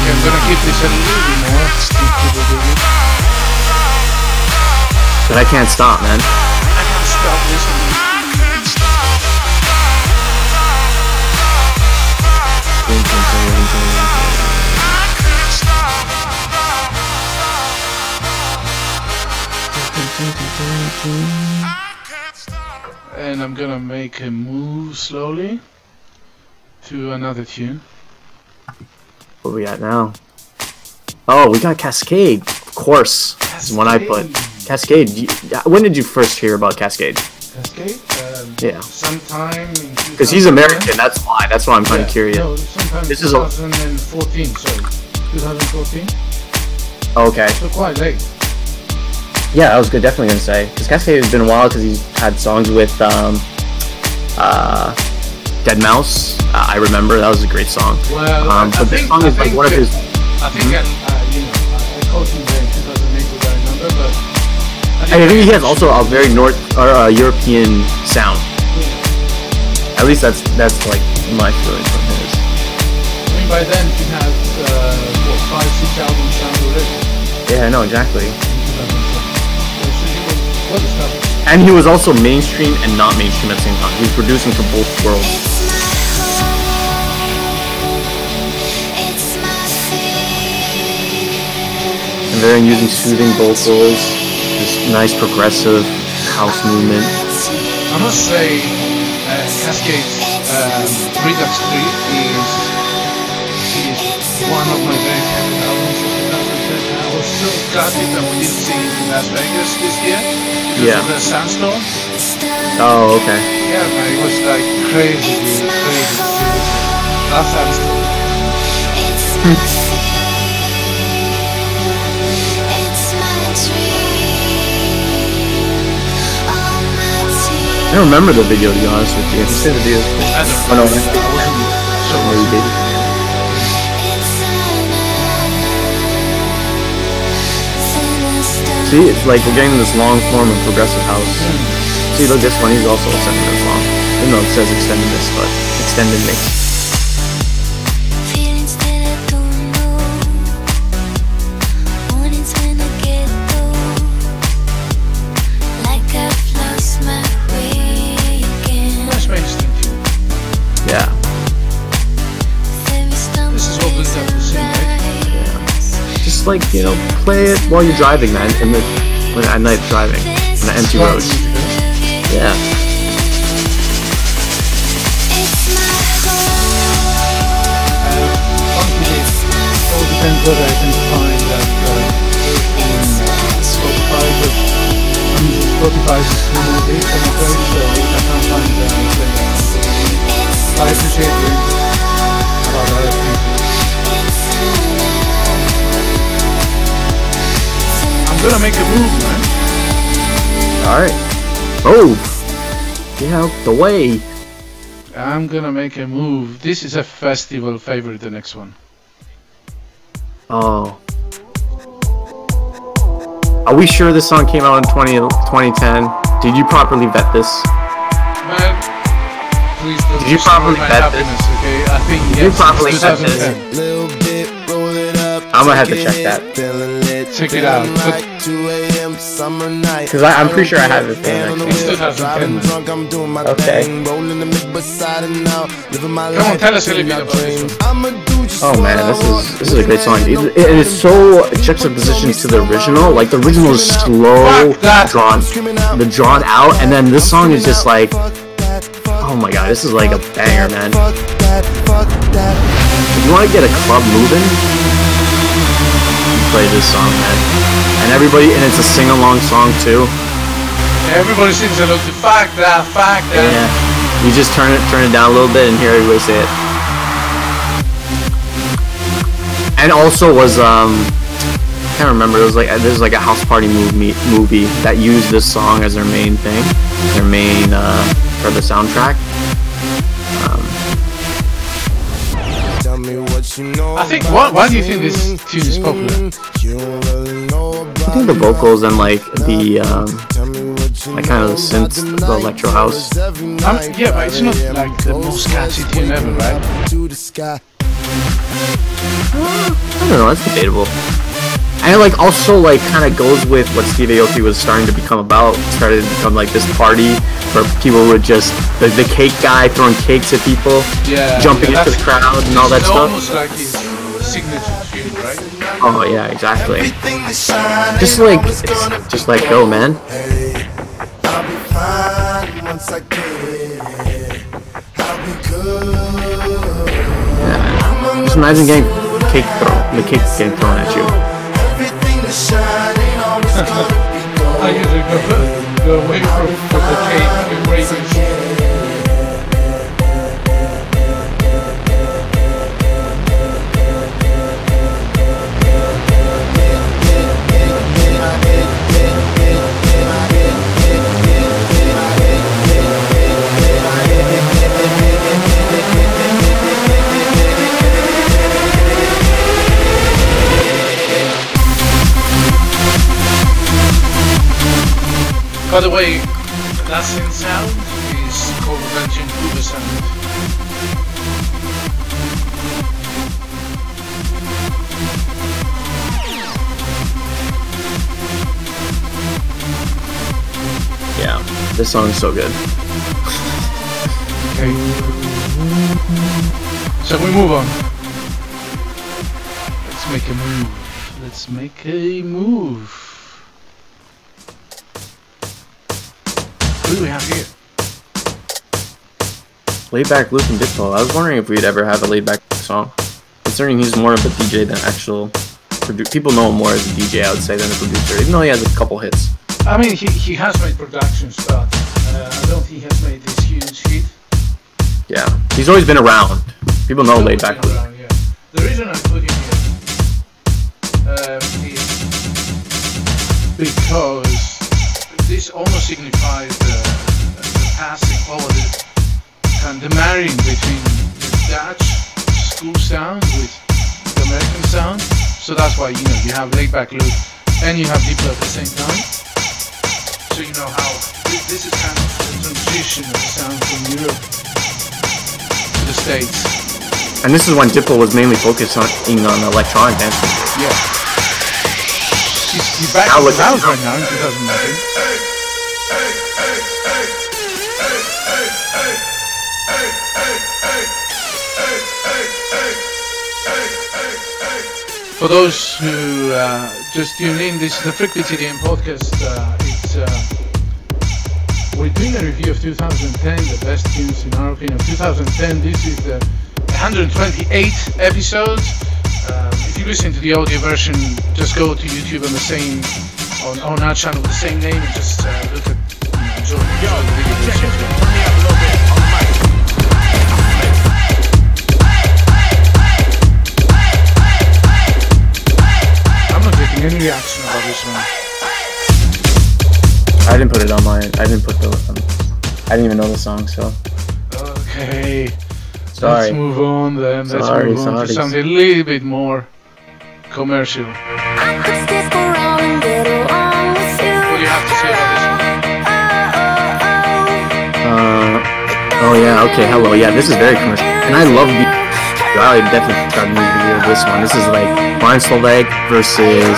Yeah. I'm gonna keep this a little more. But I can't stop, man. I can't stop listening. And I'm gonna make a move slowly to another tune. What we got now? Oh, we got Kaskade, of course. Kaskade. Is one I put. Kaskade. When did you first hear about Kaskade? Kaskade? Yeah. Sometime. Because he's American, that's why. That's why I'm kind of curious. No, sometime this 2014. Sorry, 2014. Okay. So quite late. Yeah, I was definitely gonna say because Kaskade has been a while because he's had songs with Deadmau5. I remember that was a great song. Well, but this song is like one of his. I think I caught him there in 2008 with that number, but. I think he has also a very European sound. Yeah. At least that's like my feeling from his. I mean, by then he had 5-6 albums out already. Yeah, I know exactly. And he was also mainstream and not mainstream at the same time. He was producing for both worlds. And they're using soothing vocals, this nice progressive house movement. I must say, Kaskade's Redux 3 is one of my very favorite albums of 2010. I was so glad that we didn't see it in Las Vegas this year because of the sandstorm. Oh, okay. Yeah, man, it was like crazy. That sandstorm. I don't remember the video, to be honest with you. You say the video. Oh no, I wasn't sure. See, it's like we're getting this long form of progressive house. Mm. See, look, this one, he's also 7 minutes long. Even though it says extended this, but extended mix. Like, you know, play it while you're driving, man, when at night driving on an empty road. Yeah. It all depends whether I can find that Spotify is one of these, I'm afraid, so I can't find that. I appreciate it about other people. I'm gonna make a move, man. Alright. Oh! Get out the way! I'm gonna make a move. This is a festival favorite, the next one. Oh. Are we sure this song came out in 2010? Did you properly vet this? Man, please don't. Did you properly vet this? Okay? I think yes. Did you properly vet this? I'm gonna have to check that. Check it out. Because I'm pretty sure I have it. Okay. Come on, tell us a little bit about this one. Oh man, this is a great song. It is so juxtaposition to the original. Like the original is slow, drawn out, and then this song is just like, oh my god, this is like a banger, man. If you want to get a club moving, play this song, man, and everybody, and it's a sing-along song too. Everybody sings along to fuck that. Yeah, you just turn it down a little bit, and hear everybody say it. And also was I can't remember. It was like there's like a house party movie that used this song as their main thing, their main for the soundtrack. I think why do you think this tune is popular? I think the vocals and like the like kind of the synth, the electro house. Yeah, but it's not like the most catchy tune ever, right? I don't know, that's debatable. And like also like kind of goes with what Steve Aoki was started to become like this party where people would just the cake guy throwing cakes at people, jumping into the crowd and all that stuff. Almost like his signature tune, right? Oh yeah, exactly. Just like go, man. Yeah. Just imagine the cake getting thrown at you. I usually go away from the cake and wait for By the way, that synth sound is called Dungeon Cooper sound. Yeah, this song is so good. Okay. So we move on. Let's make a move. Who do we have here? Laidback Luke and Digital. I was wondering if we'd ever have a Laidback song. Considering he's more of a DJ than actual producer. People know him more as a DJ, I would say, than a producer, even though he has a couple hits. I mean, he has made productions, but I don't think he has made this huge hit. Yeah, he's always been around. People know Laidback Luke. Around, yeah. The reason I put him here is because this almost signifies the past equality and the marrying between the Dutch school sound with the American sound. So that's why, you know, you have Laidback Luke and you have Diplo at the same time. So you know how this is kind of the transition of sound from Europe to the States. And this is when Diplo was mainly focused on electronic dance. Yeah. He's back in the house right now in 2019. For those who just tuned in, this is the Freakbeat CDM podcast. We're doing a review of 2010, the best tunes in our opinion of 2010. This is the 128th episode. If you listen to the audio version, just go to YouTube on the same, on our channel with the same name, and just look at enjoy the video. Any reaction about this one? I didn't put it on mine. I didn't put the. I didn't even know the song, so. Okay. Sorry. Let's move on then. Let's move on to something a little bit more commercial. What do you have to say about this one? Oh yeah. Okay. Hello. Yeah. This is very commercial, and I love the. I would definitely try to move the video of this one. This is like Martin Solveig versus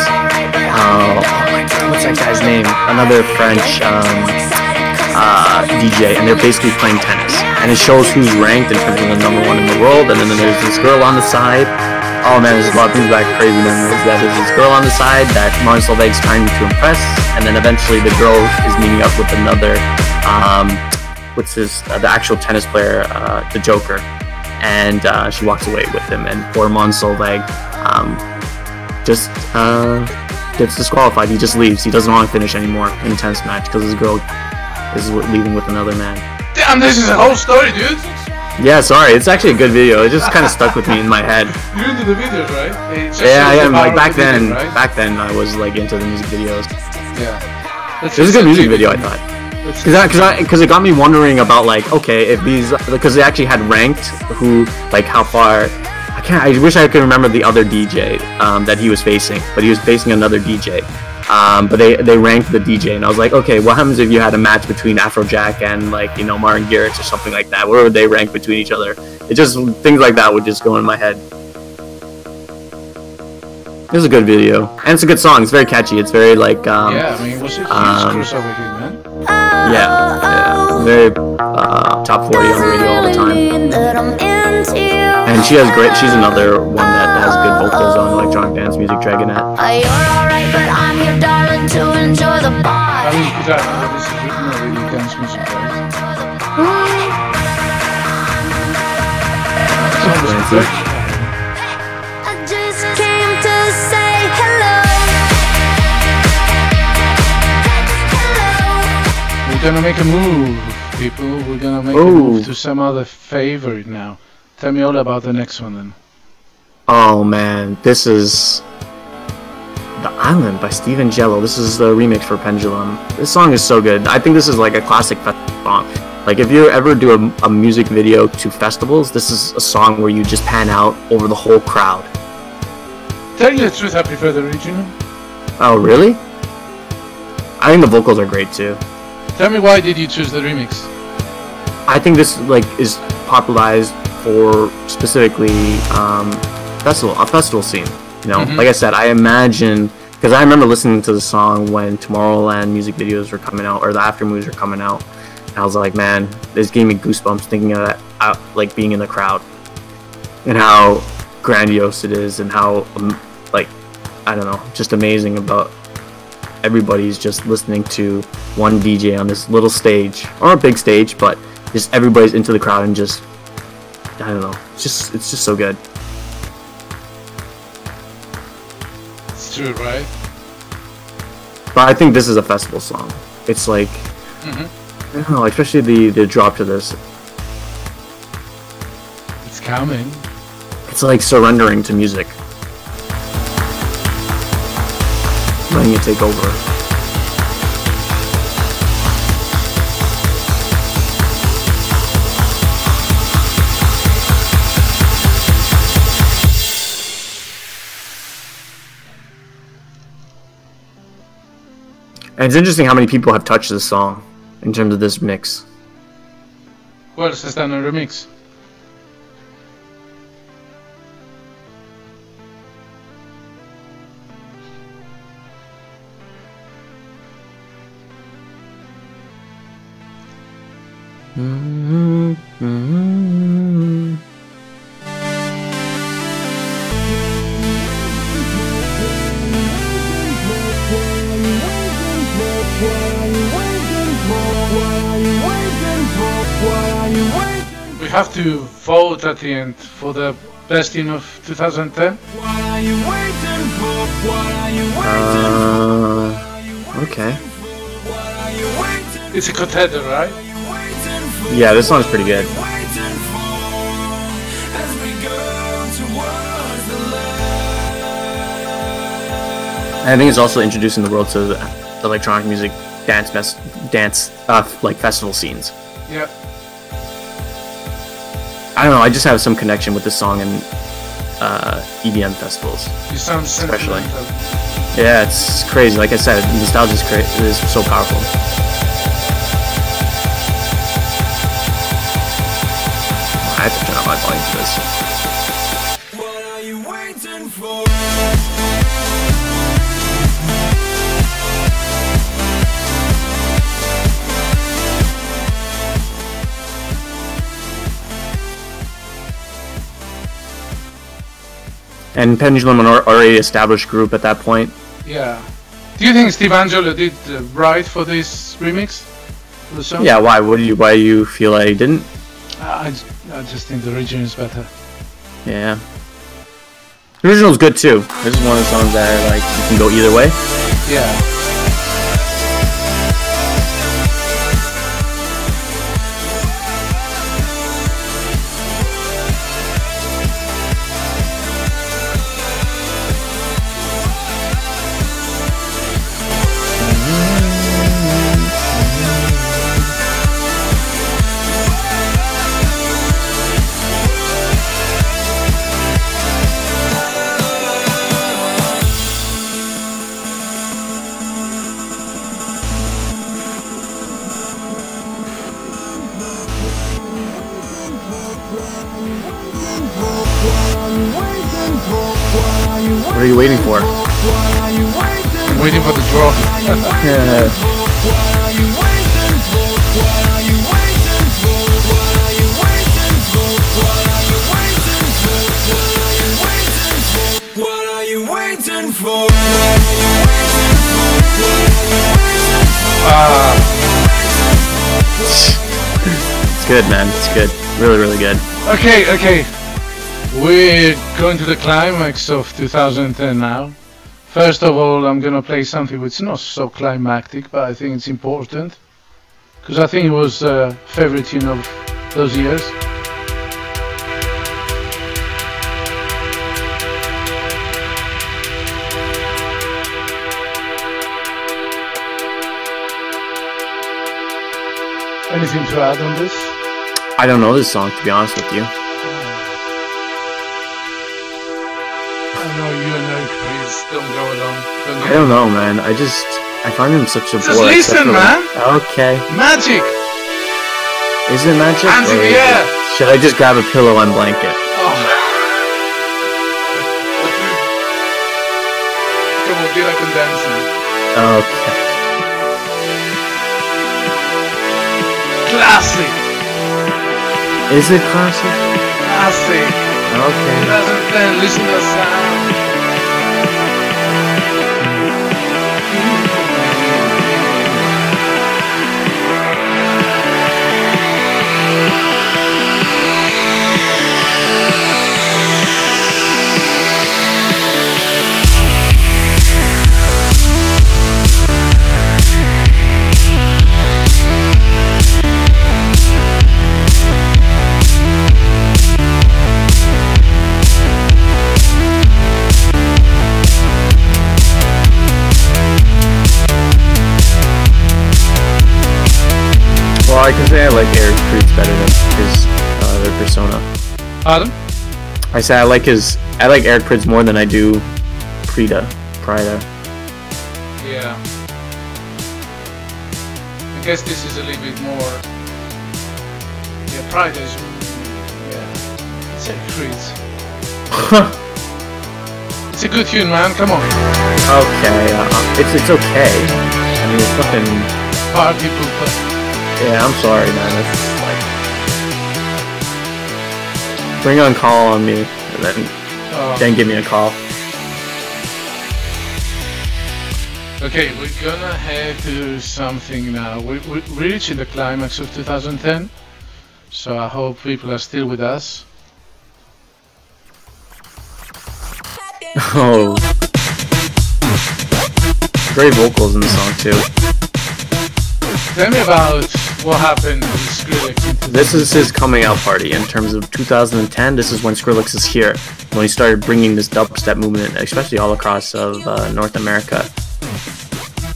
what's that guy's name? Another French DJ, and they're basically playing tennis. And it shows who's ranked in terms of the number one in the world. And then there's this girl on the side. Oh man, there's a lot of things back crazy memories. That there's this girl on the side that Martin Solveig's trying to impress, and then eventually the girl is meeting up with another the actual tennis player, the Joker. And she walks away with him, and poor Solveig just gets disqualified. He just leaves. He doesn't want to finish anymore in a tennis match because his girl is leaving with another man. Damn, this is a whole story, dude. Yeah, sorry. It's actually a good video. It just kind of stuck with me in my head. You're into the videos, right? Yeah. Like back then, I was like into the music videos. Yeah, it was a good music video, I thought. Because it got me wondering about, like, okay, if these, because they actually had ranked who, like, how far. I wish I could remember the other DJ that he was facing, but he was facing another DJ. But they ranked the DJ, and I was like, okay, what happens if you had a match between Afrojack and, like, you know, Martin Garrix or something like that? Where would they rank between each other? It just, things like that would just go in my head. It was a good video, and it's a good song. It's very catchy. It's very like yeah, I mean, was it huge crossover here, man? Yeah, very top 40 on the radio all the time. And she has great. She's another one that has good vocals on electronic dance music. Dragonette. This is we're gonna make a move, people. We're gonna make a move to some other favorite now. Tell me all about the next one then. Oh man, this is The Island by Steven Gello. This is the remix for Pendulum. This song is so good. I think this is like a classic festival song. Like if you ever do a music video to festivals, this is a song where you just pan out over the whole crowd. Tell you the truth, I prefer the original. Oh really? I think the vocals are great too. Tell me, why did you choose the remix? I think this like is popularized for specifically a festival scene. You know, like I said, I imagine, because I remember listening to the song when Tomorrowland music videos were coming out, or the after movies were coming out, and I was like, man, this gave me goosebumps thinking of that, like being in the crowd and how grandiose it is, and how like, I don't know, just amazing about. Everybody's just listening to one DJ on this little stage, or a big stage, but just everybody's into the crowd and just, I don't know, it's just so good. It's true, right? But I think this is a festival song. It's like, I don't know, especially the drop to this. It's coming. It's like surrendering to music. Letting it take over. And it's interesting how many people have touched this song in terms of this mix. Who else has done a remix? Mm-hmm. Mm-hmm. We have to vote at the end for the best in of 2010. Okay. It's a contender, right? Yeah, this song's pretty good. I think it's also introducing the world to the electronic music dance festival scenes. Yeah. I don't know, I just have some connection with this song and EDM festivals. You sound especially. Yeah, it's crazy. Like I said, nostalgia is so powerful. I have to turn up my volume for this. What are you waiting for? And Pendulum, an already established group at that point. Yeah. Do you think Steve Angelo did right for this remix? For the song? Yeah. Why would you? Why do you feel like he didn't? I just think the original is better. Yeah. The original's good too. This is one of the songs that are like you can go either way. Yeah. What are you waiting for? I'm waiting for the drop. What are you waiting for? It's good, man. It's good. Really, really good. Okay. We're going to the climax of 2010 now. First of all, I'm going to play something which is not so climactic, but I think it's important, because I think it was a favorite tune of those years. Anything to add on this? I don't know this song, to be honest with you. No, you and Eric Prydz don't go along. I don't know, man. I find him such a bore. Just listen, man. Okay. Magic. Is it magic? Hands in the air. Should I just grab a pillow and blanket? Oh. Come on, dude, I can dance now. Okay. Classic. Is it classic? Classic. Okay. 2010, listen to the sound. I can say I like Eric Prydz better than his other persona. Adam? I say I like Eric Prydz more than I do Prida. Yeah. I guess this is a little bit more, yeah, Prydz, yeah, it's Eric Prydz. It's a good tune, man. Come on. Okay, it's okay. I mean, it's fucking. Party pooper. Yeah, I'm sorry, man. It's like bring on call on me, and then give me a call. Okay, we're gonna head to something now. We're reaching the climax of 2010, so I hope people are still with us. Oh, great vocals in the song too. Tell me about what happened with Skrillex. This is his coming out party in terms of 2010. This is when Skrillex is here, when he started bringing this dubstep movement, especially all across of North America,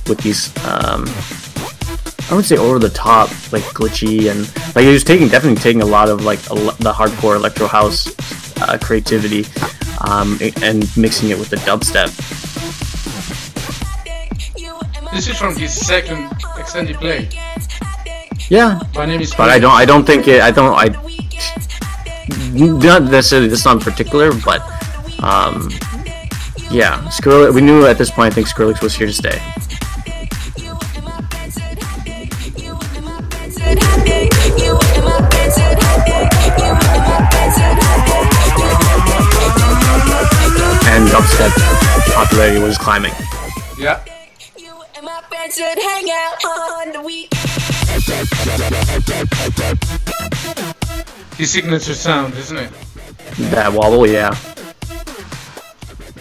with these I would say over the top, like glitchy and like he was definitely taking a lot of like the hardcore electro house creativity. And mixing it with the dubstep. This is from his second extended play. Yeah. My name is. But not necessarily this song in particular, but yeah, Skrillex. We knew at this point. I think Skrillex was here to stay. And dubstep popularity was climbing. Yeah. His signature sound, isn't it? That wobble, yeah.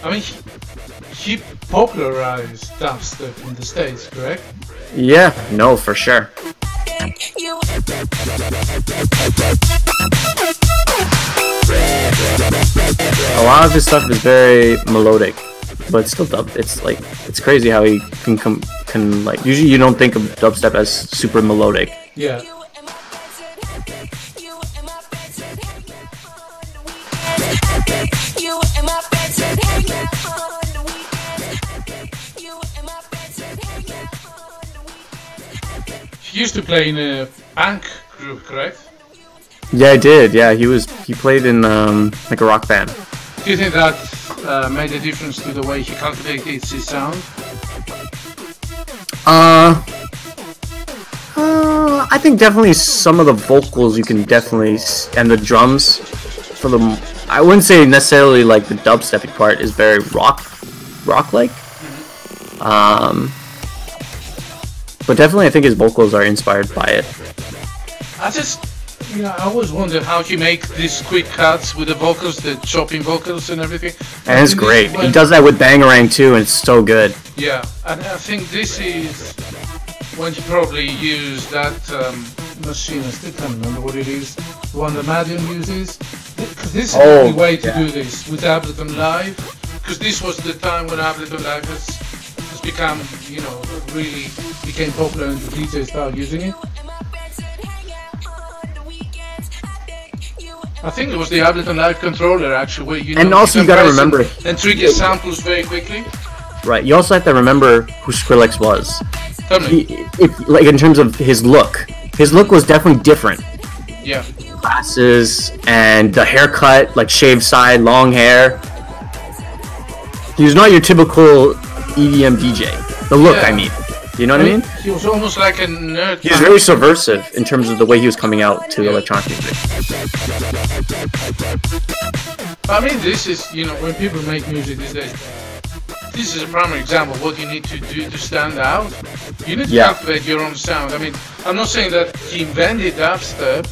I mean, he popularized dubstep in the States, correct? Yeah, no, for sure. A lot of his stuff is very melodic, but it's still dub. It's like it's crazy how he can like. Usually, you don't think of dubstep as super melodic. Yeah. He used to play in a punk group, correct? Yeah, I did. Yeah, he played in like a rock band. Do you think that made a difference to the way he cultivated his sound? I think definitely some of the vocals you can definitely and the drums for them. I wouldn't say necessarily like the dubstep part is very rock like. Mm-hmm. But definitely I think his vocals are inspired by it. I always wonder how he makes these quick cuts with the vocals, the chopping vocals and everything. And it's great. He does that with Bangarang too, and it's so good. Yeah, and I think this is when he probably used that machine. I still can't remember what it is. The one that Madian uses. Because this is the only way to do this with Ableton Live. Because this was the time when Ableton Live has become, really became popular and the DJs started using it. I think it was the Ableton Live controller, actually. Where you and also, you gotta remember. And trigger samples very quickly. Right. You also have to remember who Skrillex was. Tell me. Like in terms of his look was definitely different. Yeah. Glasses and the haircut, like shaved side, long hair. He was not your typical EDM DJ. The look, yeah. I mean. You know what I mean? He was almost like a nerd. He was very subversive in terms of the way he was coming out to electronic music. I mean, this is, when people make music these days, this is a prime example of what you need to do to stand out. You need to cultivate your own sound. I mean, I'm not saying that he invented dubstep,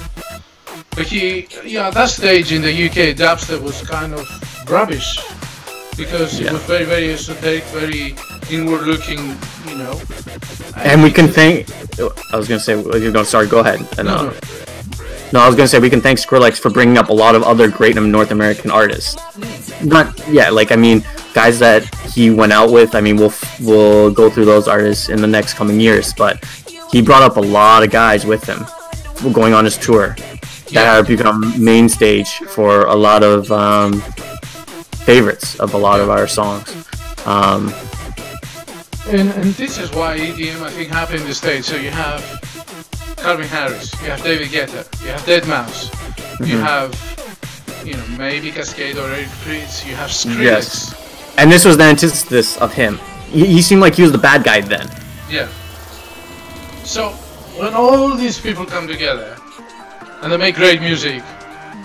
but at that stage in the UK, dubstep was kind of rubbish. Because it was very, very esoteric, very inward-looking, And we can I was gonna say we can thank Skrillex for bringing up a lot of other great North American artists. Guys that he went out with. I mean, we'll go through those artists in the next coming years, but he brought up a lot of guys with him going on his tour that have become main stage for a lot of favorites of a lot of our songs. And this is why EDM, I think, happened in the States. So you have Calvin Harris, you have David Guetta, you have Deadmau5, mm-hmm. you have, you know, maybe Kaskade or Eric Prydz, you have Skrillex. Yes. And this was the antithesis of him. He seemed like he was the bad guy then. Yeah. So when all these people come together and they make great music,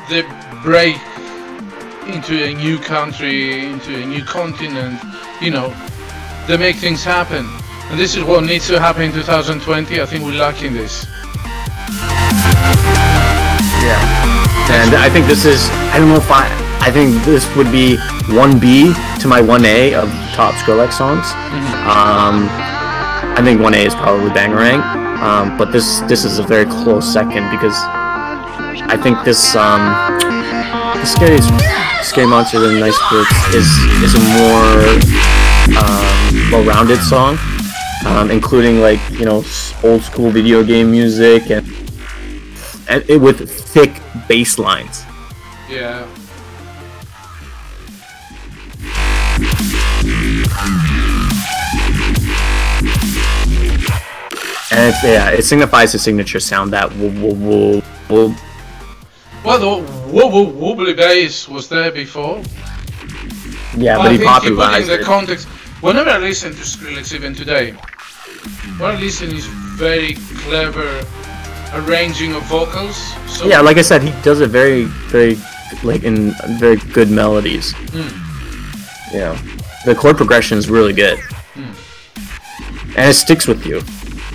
they break into a new country, into a new continent, you know, they make things happen. And this is what needs to happen in 2020. I think we're lacking this. Yeah. And I think this is, I don't know if I think this would be 1B to my 1A of top Skrillex songs. Mm-hmm. I think 1A is probably Bangarang. But this is a very close second, because I think this Scary Monster and Nice Birds is a more well-rounded song. Including, like, you know, old school video game music and with thick bass lines. Yeah. And it's, yeah, it signifies a signature sound that will. Well, the wobbly bass was there before. Yeah, but he popularized it. Context, whenever I listen to Skrillex, even today, what I listen is very clever arranging of vocals. So yeah, like I said, he does it very, very, like, in very good melodies. Mm. Yeah, the chord progression is really good, and it sticks with you.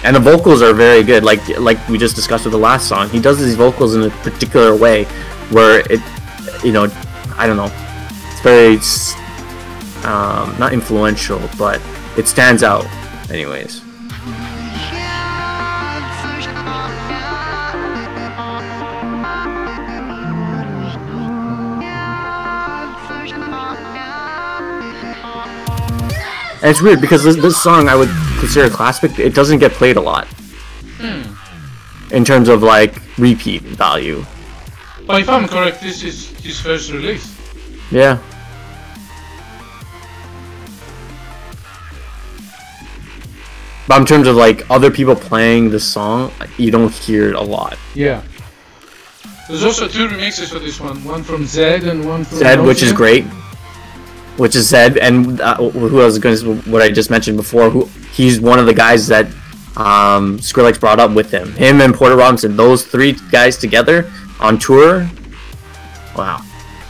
And the vocals are very good, like we just discussed with the last song. He does these vocals in a particular way, where it, you know, I don't know, it's very not influential, but it stands out, anyways. And it's weird, because this song I would consider a classic. It doesn't get played a lot in terms of, like, repeat value. But if I'm correct, this is his first release. Yeah. But in terms of, like, other people playing this song, you don't hear it a lot. Yeah. There's also two remixes for this one from Zed and one from Zed, which is great. Which is Zed, and who I was going to, what I just mentioned before. He's one of the guys that Skrillex brought up with him. Him and Porter Robinson, those three guys together on tour. Wow.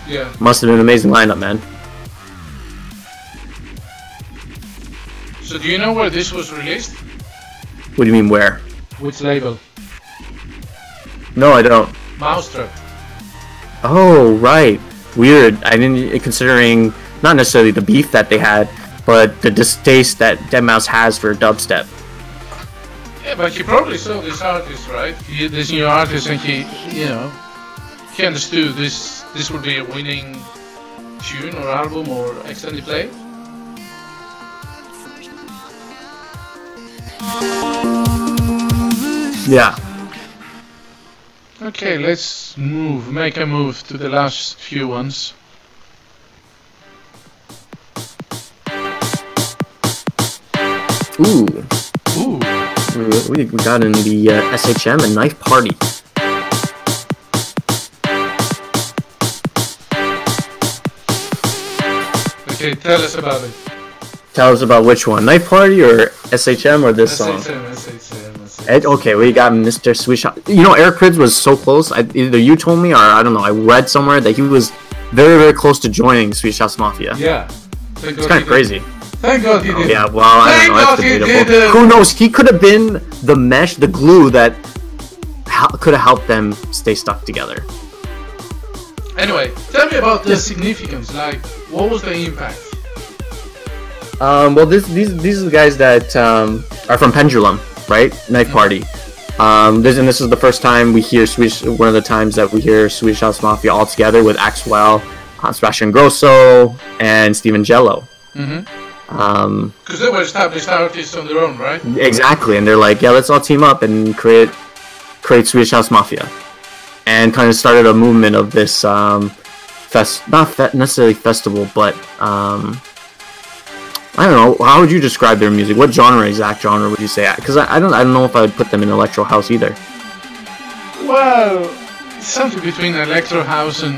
Yeah. Must have been an amazing lineup, man. So, do you know where this was released? What do you mean, where? Which label? No, I don't. Mousetrap. Oh, right. Weird. I didn't, considering. Not necessarily the beef that they had, but the distaste that Deadmau5 has for dubstep. Yeah, but he probably saw this artist, right? This new artist, and he, you know, he understood this would be a winning tune or album or extended play. Yeah. Okay, let's make a move to the last few ones. Ooh. We got in the SHM and Knife Party. Okay, tell us about it. Tell us about which one? Knife Party or SHM or this song? SHM. Okay, we got Mr. Swedish House. You know, Eric Prydz was so close. Either you told me or I don't know. I read somewhere that he was very, very close to joining Swedish House Mafia. Yeah. It's kind of crazy. Thank God he did. Yeah, well, I don't know. That's debatable. Who knows? He could have been the mesh, the glue that could have helped them stay stuck together. Anyway, tell me about the significance. Like, what was the impact? Well, these are the guys that are from Pendulum, right? Night Party. This is the first time we hear one of the times that we hear Swedish House Mafia all together with Axwell, Sebastian Ingrosso, and Steven Jello. Mm-hmm. Because they were established artists on their own, right? Exactly, and they're like, yeah, let's all team up and create Swedish House Mafia, and kind of started a movement of this not necessarily festival, but I don't know, how would you describe their music? What genre, exact genre would you say? Because I don't know if I would put them in electro house either. Well, something between electro house and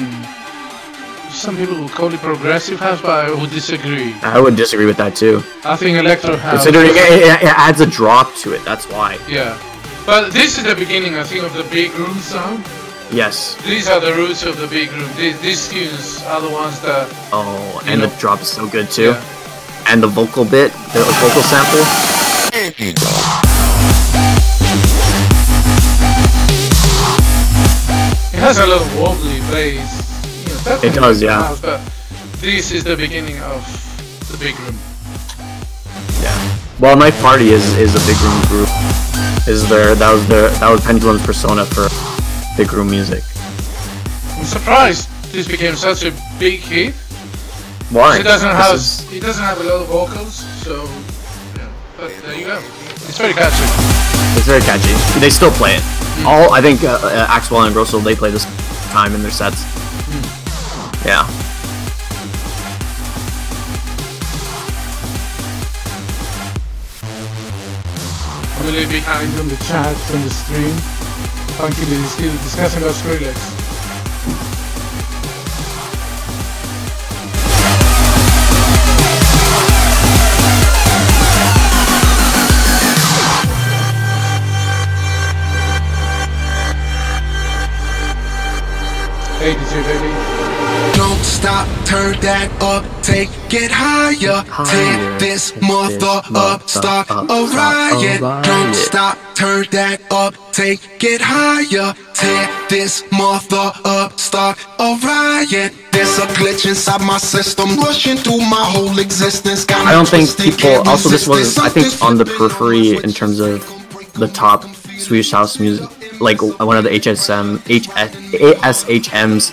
some people would call it progressive house, but I would disagree. I would disagree with that too. I think electro house, considering it adds a drop to it, that's why. Yeah, but this is the beginning, I think, of the big room sound. Yes. These are the roots of the big room. These tunes are the ones that... Oh, and the drop is so good too. Yeah. And the vocal bit, the vocal sample. It has a lot of wobbly bass. You know, it does, yeah. House, but this is the beginning of the big room. Yeah. Well, My Party is a big room group. That was Pendulum's persona for big room music. I'm surprised this became such a big hit. Why? It doesn't have a lot of vocals, so yeah. But there you go. It's very catchy. It's very catchy. They still play it. Mm. All I think Axwell and Grosso, they play this time in their sets. Mm. Yeah. I'm really behind on the chat on the stream. Funky is still discussing about Skrillex. Don't stop, turn that up, take it higher. Take this mother up, start a riot. Don't stop, turn that up, take it higher. Take this mother up, start a riot. There's a glitch inside my system, rushing through my whole existence. I don't think people, also this was, I think, on the periphery in terms of the top Swedish house music, like one of the ASHM's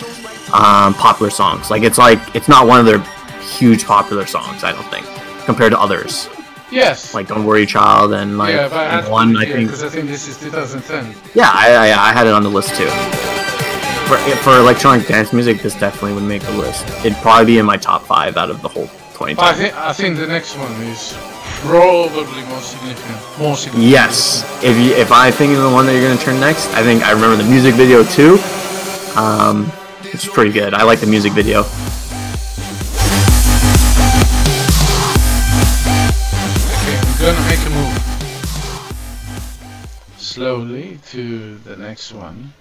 popular songs. Like it's not one of their huge popular songs, I don't think, compared to others. Yes. Like Don't Worry Child and like one, I think. Because I think this is 2010. Yeah, I had it on the list too. For electronic dance music, this definitely would make a list. It'd probably be in my top 5 out of the whole 2010. I think the next one is probably more significant. Yes. If I think of the one that you're going to turn next, I think I remember the music video too. It's pretty good. I like the music video. Okay, I'm going to make a move. Slowly to the next one.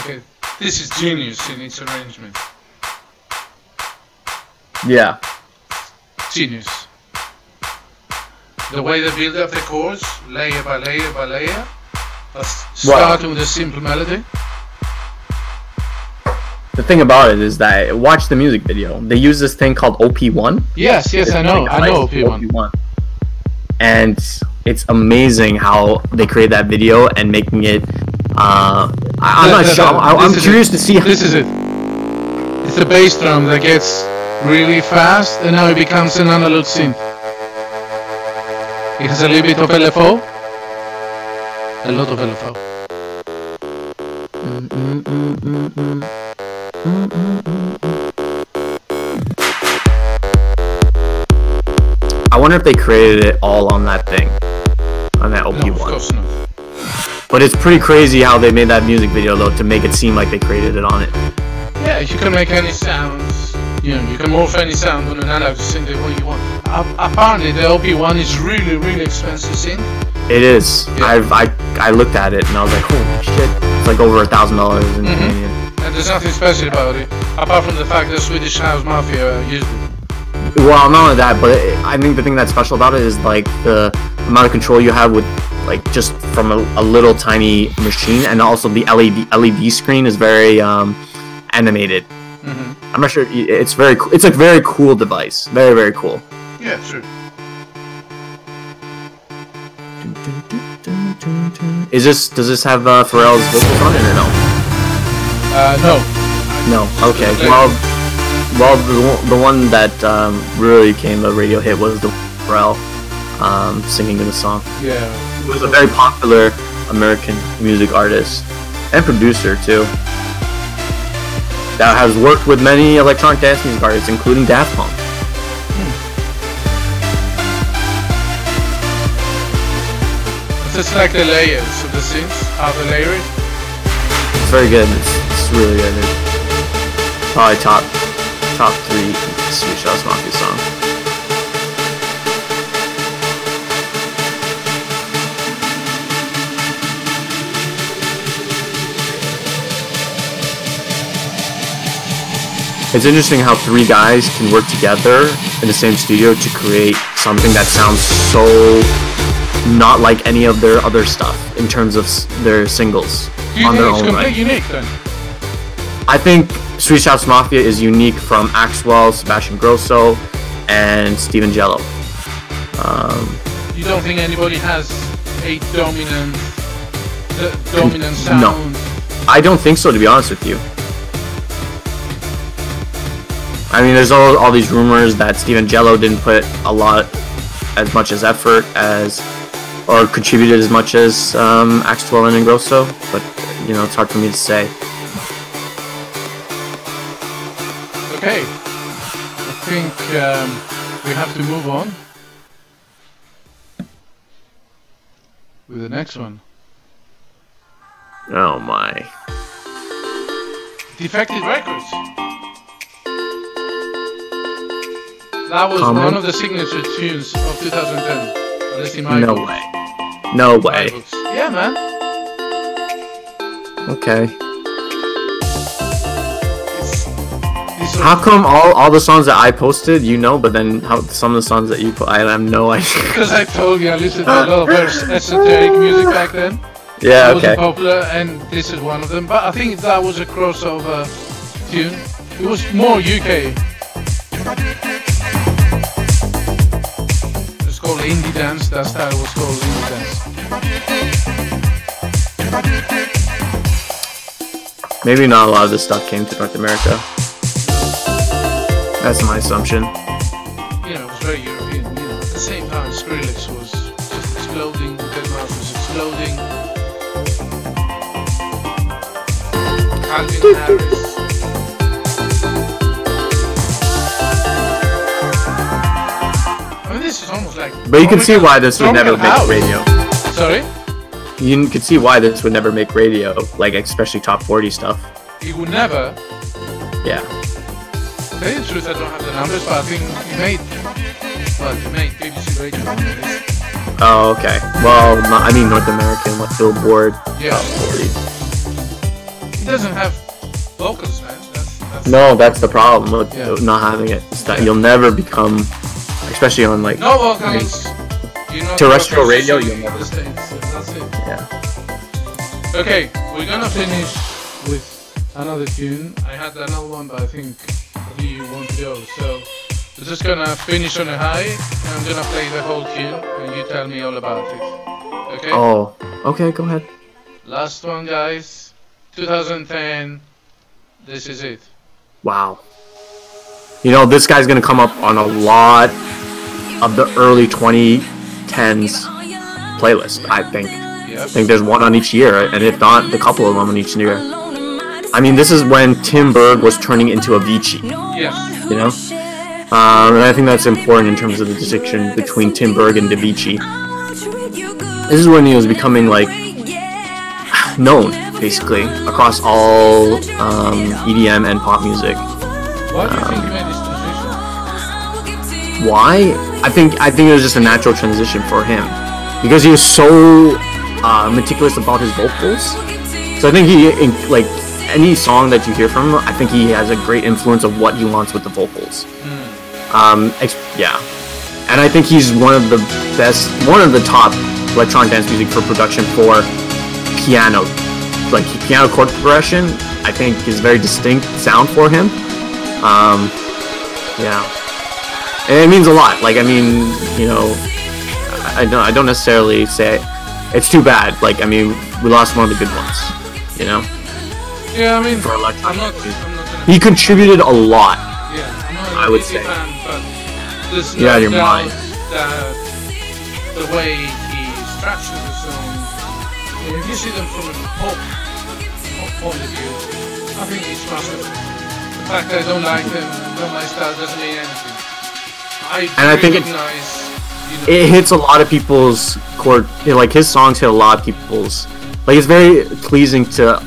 Okay, this is genius in its arrangement. Yeah. Genius. The way they build up the chords, layer by layer by layer, starting with a simple melody. The thing about it is that, watch the music video, they use this thing called OP1. Yes, I know OP1. And it's amazing how they create that video and making it, I'm curious to see how... This is it. It's the bass drum that gets really fast, and now it becomes an analog synth. It has a little bit of LFO, a lot of LFO. I wonder if they created it all on that thing, on that OP1. No, of course not. But it's pretty crazy how they made that music video though, to make it seem like they created it on it. Yeah, you can make any sounds. You can morph any sound on an analog synth the way you want. Apparently the OP1 is really, really expensive synth. It is. Yeah. I looked at it and I was like, holy shit. It's like over $1,000 in Canadian. And there's nothing special about it, apart from the fact that Swedish House Mafia used it. Well, not only that, but I think the thing that's special about it is like the amount of control you have with like just from a little tiny machine, and also the LED screen is very animated. Mm-hmm. I'm not sure. It's very. It's a very cool device. Very, very cool. Yeah, sure. Does this have Pharrell's vocals on it or no? No. Okay. Well, the one that really became a radio hit was the Pharrell singing in the song. Yeah. He was a very popular American music artist and producer too. that has worked with many electronic dance music artists, including Daft Punk. It's like the layers of the synths, how they layer it. It's very good. It's really good. It's probably top three Swedish House Mafia song. It's interesting how three guys can work together in the same studio to create something that sounds so not like any of their other stuff in terms of their singles on their own right. Unique, then. I think Swedish House Mafia is unique from Axwell, Sebastian Ingrosso, and Steven Jello. You don't think anybody has a dominant sound? No, I don't think so, to be honest with you. I mean, there's all these rumors that Steven Jello didn't put as much as effort as or contributed as much as Axwell and Ingrosso, but you know, it's hard for me to say. Okay, I think we have to move on with the next one. Oh my. Defected Records. That was one of the signature tunes of 2010. At least in my books. Way. No way. Yeah, man. Okay. How come all the songs that I posted, you know, but then some of the songs that you put, I have no idea. Because I told you I listened to a lot of very esoteric music back then. Yeah, okay. It wasn't popular, and this is one of them. But I think that was a crossover tune. It was more UK. It's called Indie Dance. That style was called Indie Dance. Maybe not a lot of this stuff came to North America. That's my assumption. You know, it was very European. You know, at the same time, Skrillex was just exploding, Deadmau5 was exploding, Calvin Harris. I mean, this is almost like. But you can see why this would never make radio. Sorry? You can see why this would never make radio, like especially top 40 stuff. It would never? Yeah. To tell you the truth, I don't have the numbers, but I think you made BBC Radio. Oh, okay. Well, I mean North American, like Billboard. Yeah. It doesn't have vocals, man. That's the problem with not having it. It's that you'll never become, especially on like terrestrial radio, you'll never. That's it. Yeah. Okay, we're gonna finish with another tune. I had another one, but I think. You want to go, so we're just gonna finish on a high, and I'm gonna play the whole tune, and you tell me all about it. Okay? Oh, okay, go ahead. Last one, guys. 2010. This is it. Wow. You know, this guy's gonna come up on a lot of the early 2010s playlist, I think. Yep. I think there's one on each year, and if not, a couple of them on each year. I mean, this is when Tim Berg was turning into Avicii. Yeah. You know? And I think that's important in terms of the distinction between Tim Berg and Avicii. This is when he was becoming, like, known, basically, across all EDM and pop music. Why do you think he made this transition? Why? I think it was just a natural transition for him. Because he was so meticulous about his vocals. So I think any song that you hear from him, I think he has a great influence of what he wants with the vocals. And I think he's one of the top electronic dance music for production for piano. Like, piano chord progression, I think, is very distinct sound for him. And it means a lot. Like, I mean, you know, I don't necessarily say it's too bad. Like, I mean, we lost one of the good ones, you know? Yeah, I mean, he contributed a lot. Yeah, I would say. Fan, yeah, your mind. The way he structures the songs. If you see them from a pop point of view, I think he's masterful. fact I don't like him or my style doesn't mean anything. I think it hits a lot of people's chord. Like, his songs hit a lot of people's. Like, it's very pleasing to.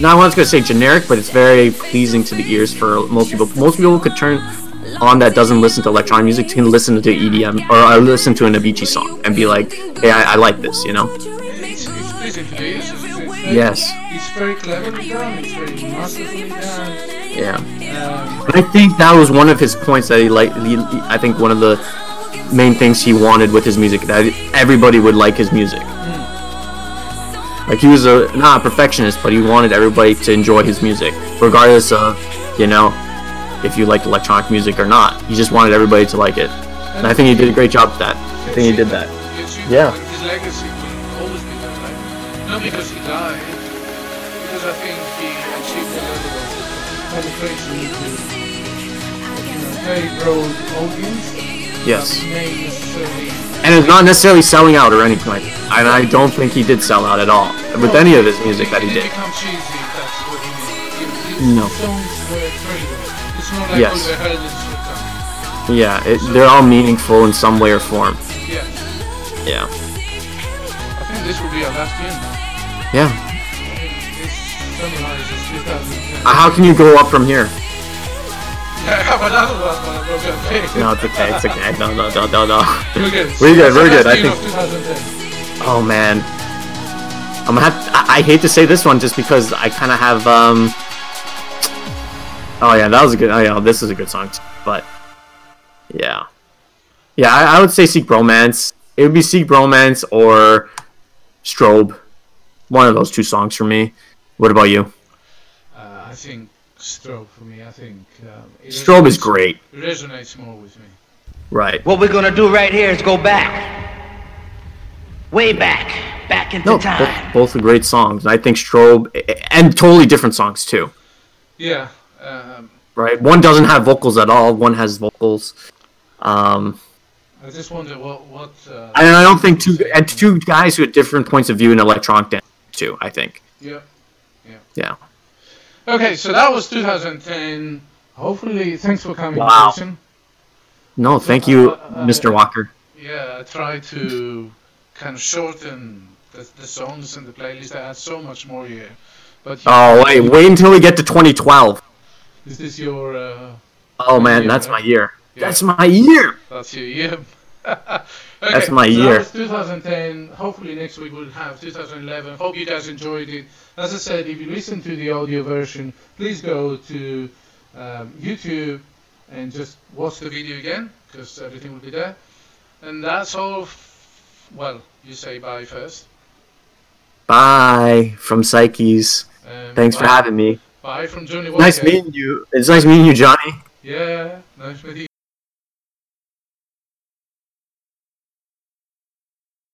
Not one's gonna say generic, but it's very pleasing to the ears for most people. Most people could turn on that doesn't listen to electronic music can listen to EDM or listen to an Avicii song and be like, hey, I like this, you know? It's pleasing to the ears. Yes. It's very cleverly done. It's very masterfully done. Yeah. I think that was one of his points that I think one of the main things he wanted with his music, that everybody would like his music. Like, he was not a perfectionist, but he wanted everybody to enjoy his music, regardless of, you know, if you liked electronic music or not. He just wanted everybody to like it. And I think he did a great job with that. I think he did that. Yeah. His legacy will always be that, right? Not because he died, because I think he achieved a level of penetration into a very broad audience. Yes. And it's not necessarily selling out or anything like that. And I don't think he did sell out at all with any of his music that he did. No. Yes. Yeah, they're all meaningful in some way or form. Yes. Yeah. I think this will be our last game. Yeah. How can you go up from here? I have another one, but I'm not going to pay. No, it's okay, it's okay. No. We're good, I think. Oh, man. I'm gonna have to, I hate to say this one just because I kind of have, Oh, yeah, that was a good... Oh, yeah, this is a good song, too, but... Yeah. Yeah, I would say Seek Bromance. It would be Seek Bromance or Strobe. One of those two songs for me. What about you? I think... Strobe for me, I think. Strobe is great. It resonates more with me. Right. What we're gonna do right here is go back, way back, back into time. Both are great songs, and I think Strobe and totally different songs too. Yeah. Right. One doesn't have vocals at all. One has vocals. I just wonder what. I don't think two guys who had different points of view in electronic dance too. I think. Yeah. Yeah. Yeah. Okay, so that was 2010. Hopefully, thanks for coming. Wow. Jason. No, thank you, Mr. Walker. Yeah, I tried to kind of shorten the songs and the playlist. I had so much more here. But wait until we get to 2012. Is this your? Year, that's right? My year. Yeah. That's my year. That's your year. Okay, that's my year. That was 2010. Hopefully next week we'll have 2011. Hope you guys enjoyed it. As I said, if you listen to the audio version, please go to YouTube and just watch the video again, because everything will be there. And that's all. Well, you say bye first. Bye from Psyches. Thanks for having me. Bye from Johnny Walker. Nice meeting you. It's nice meeting you, Johnny. Yeah, nice meeting you.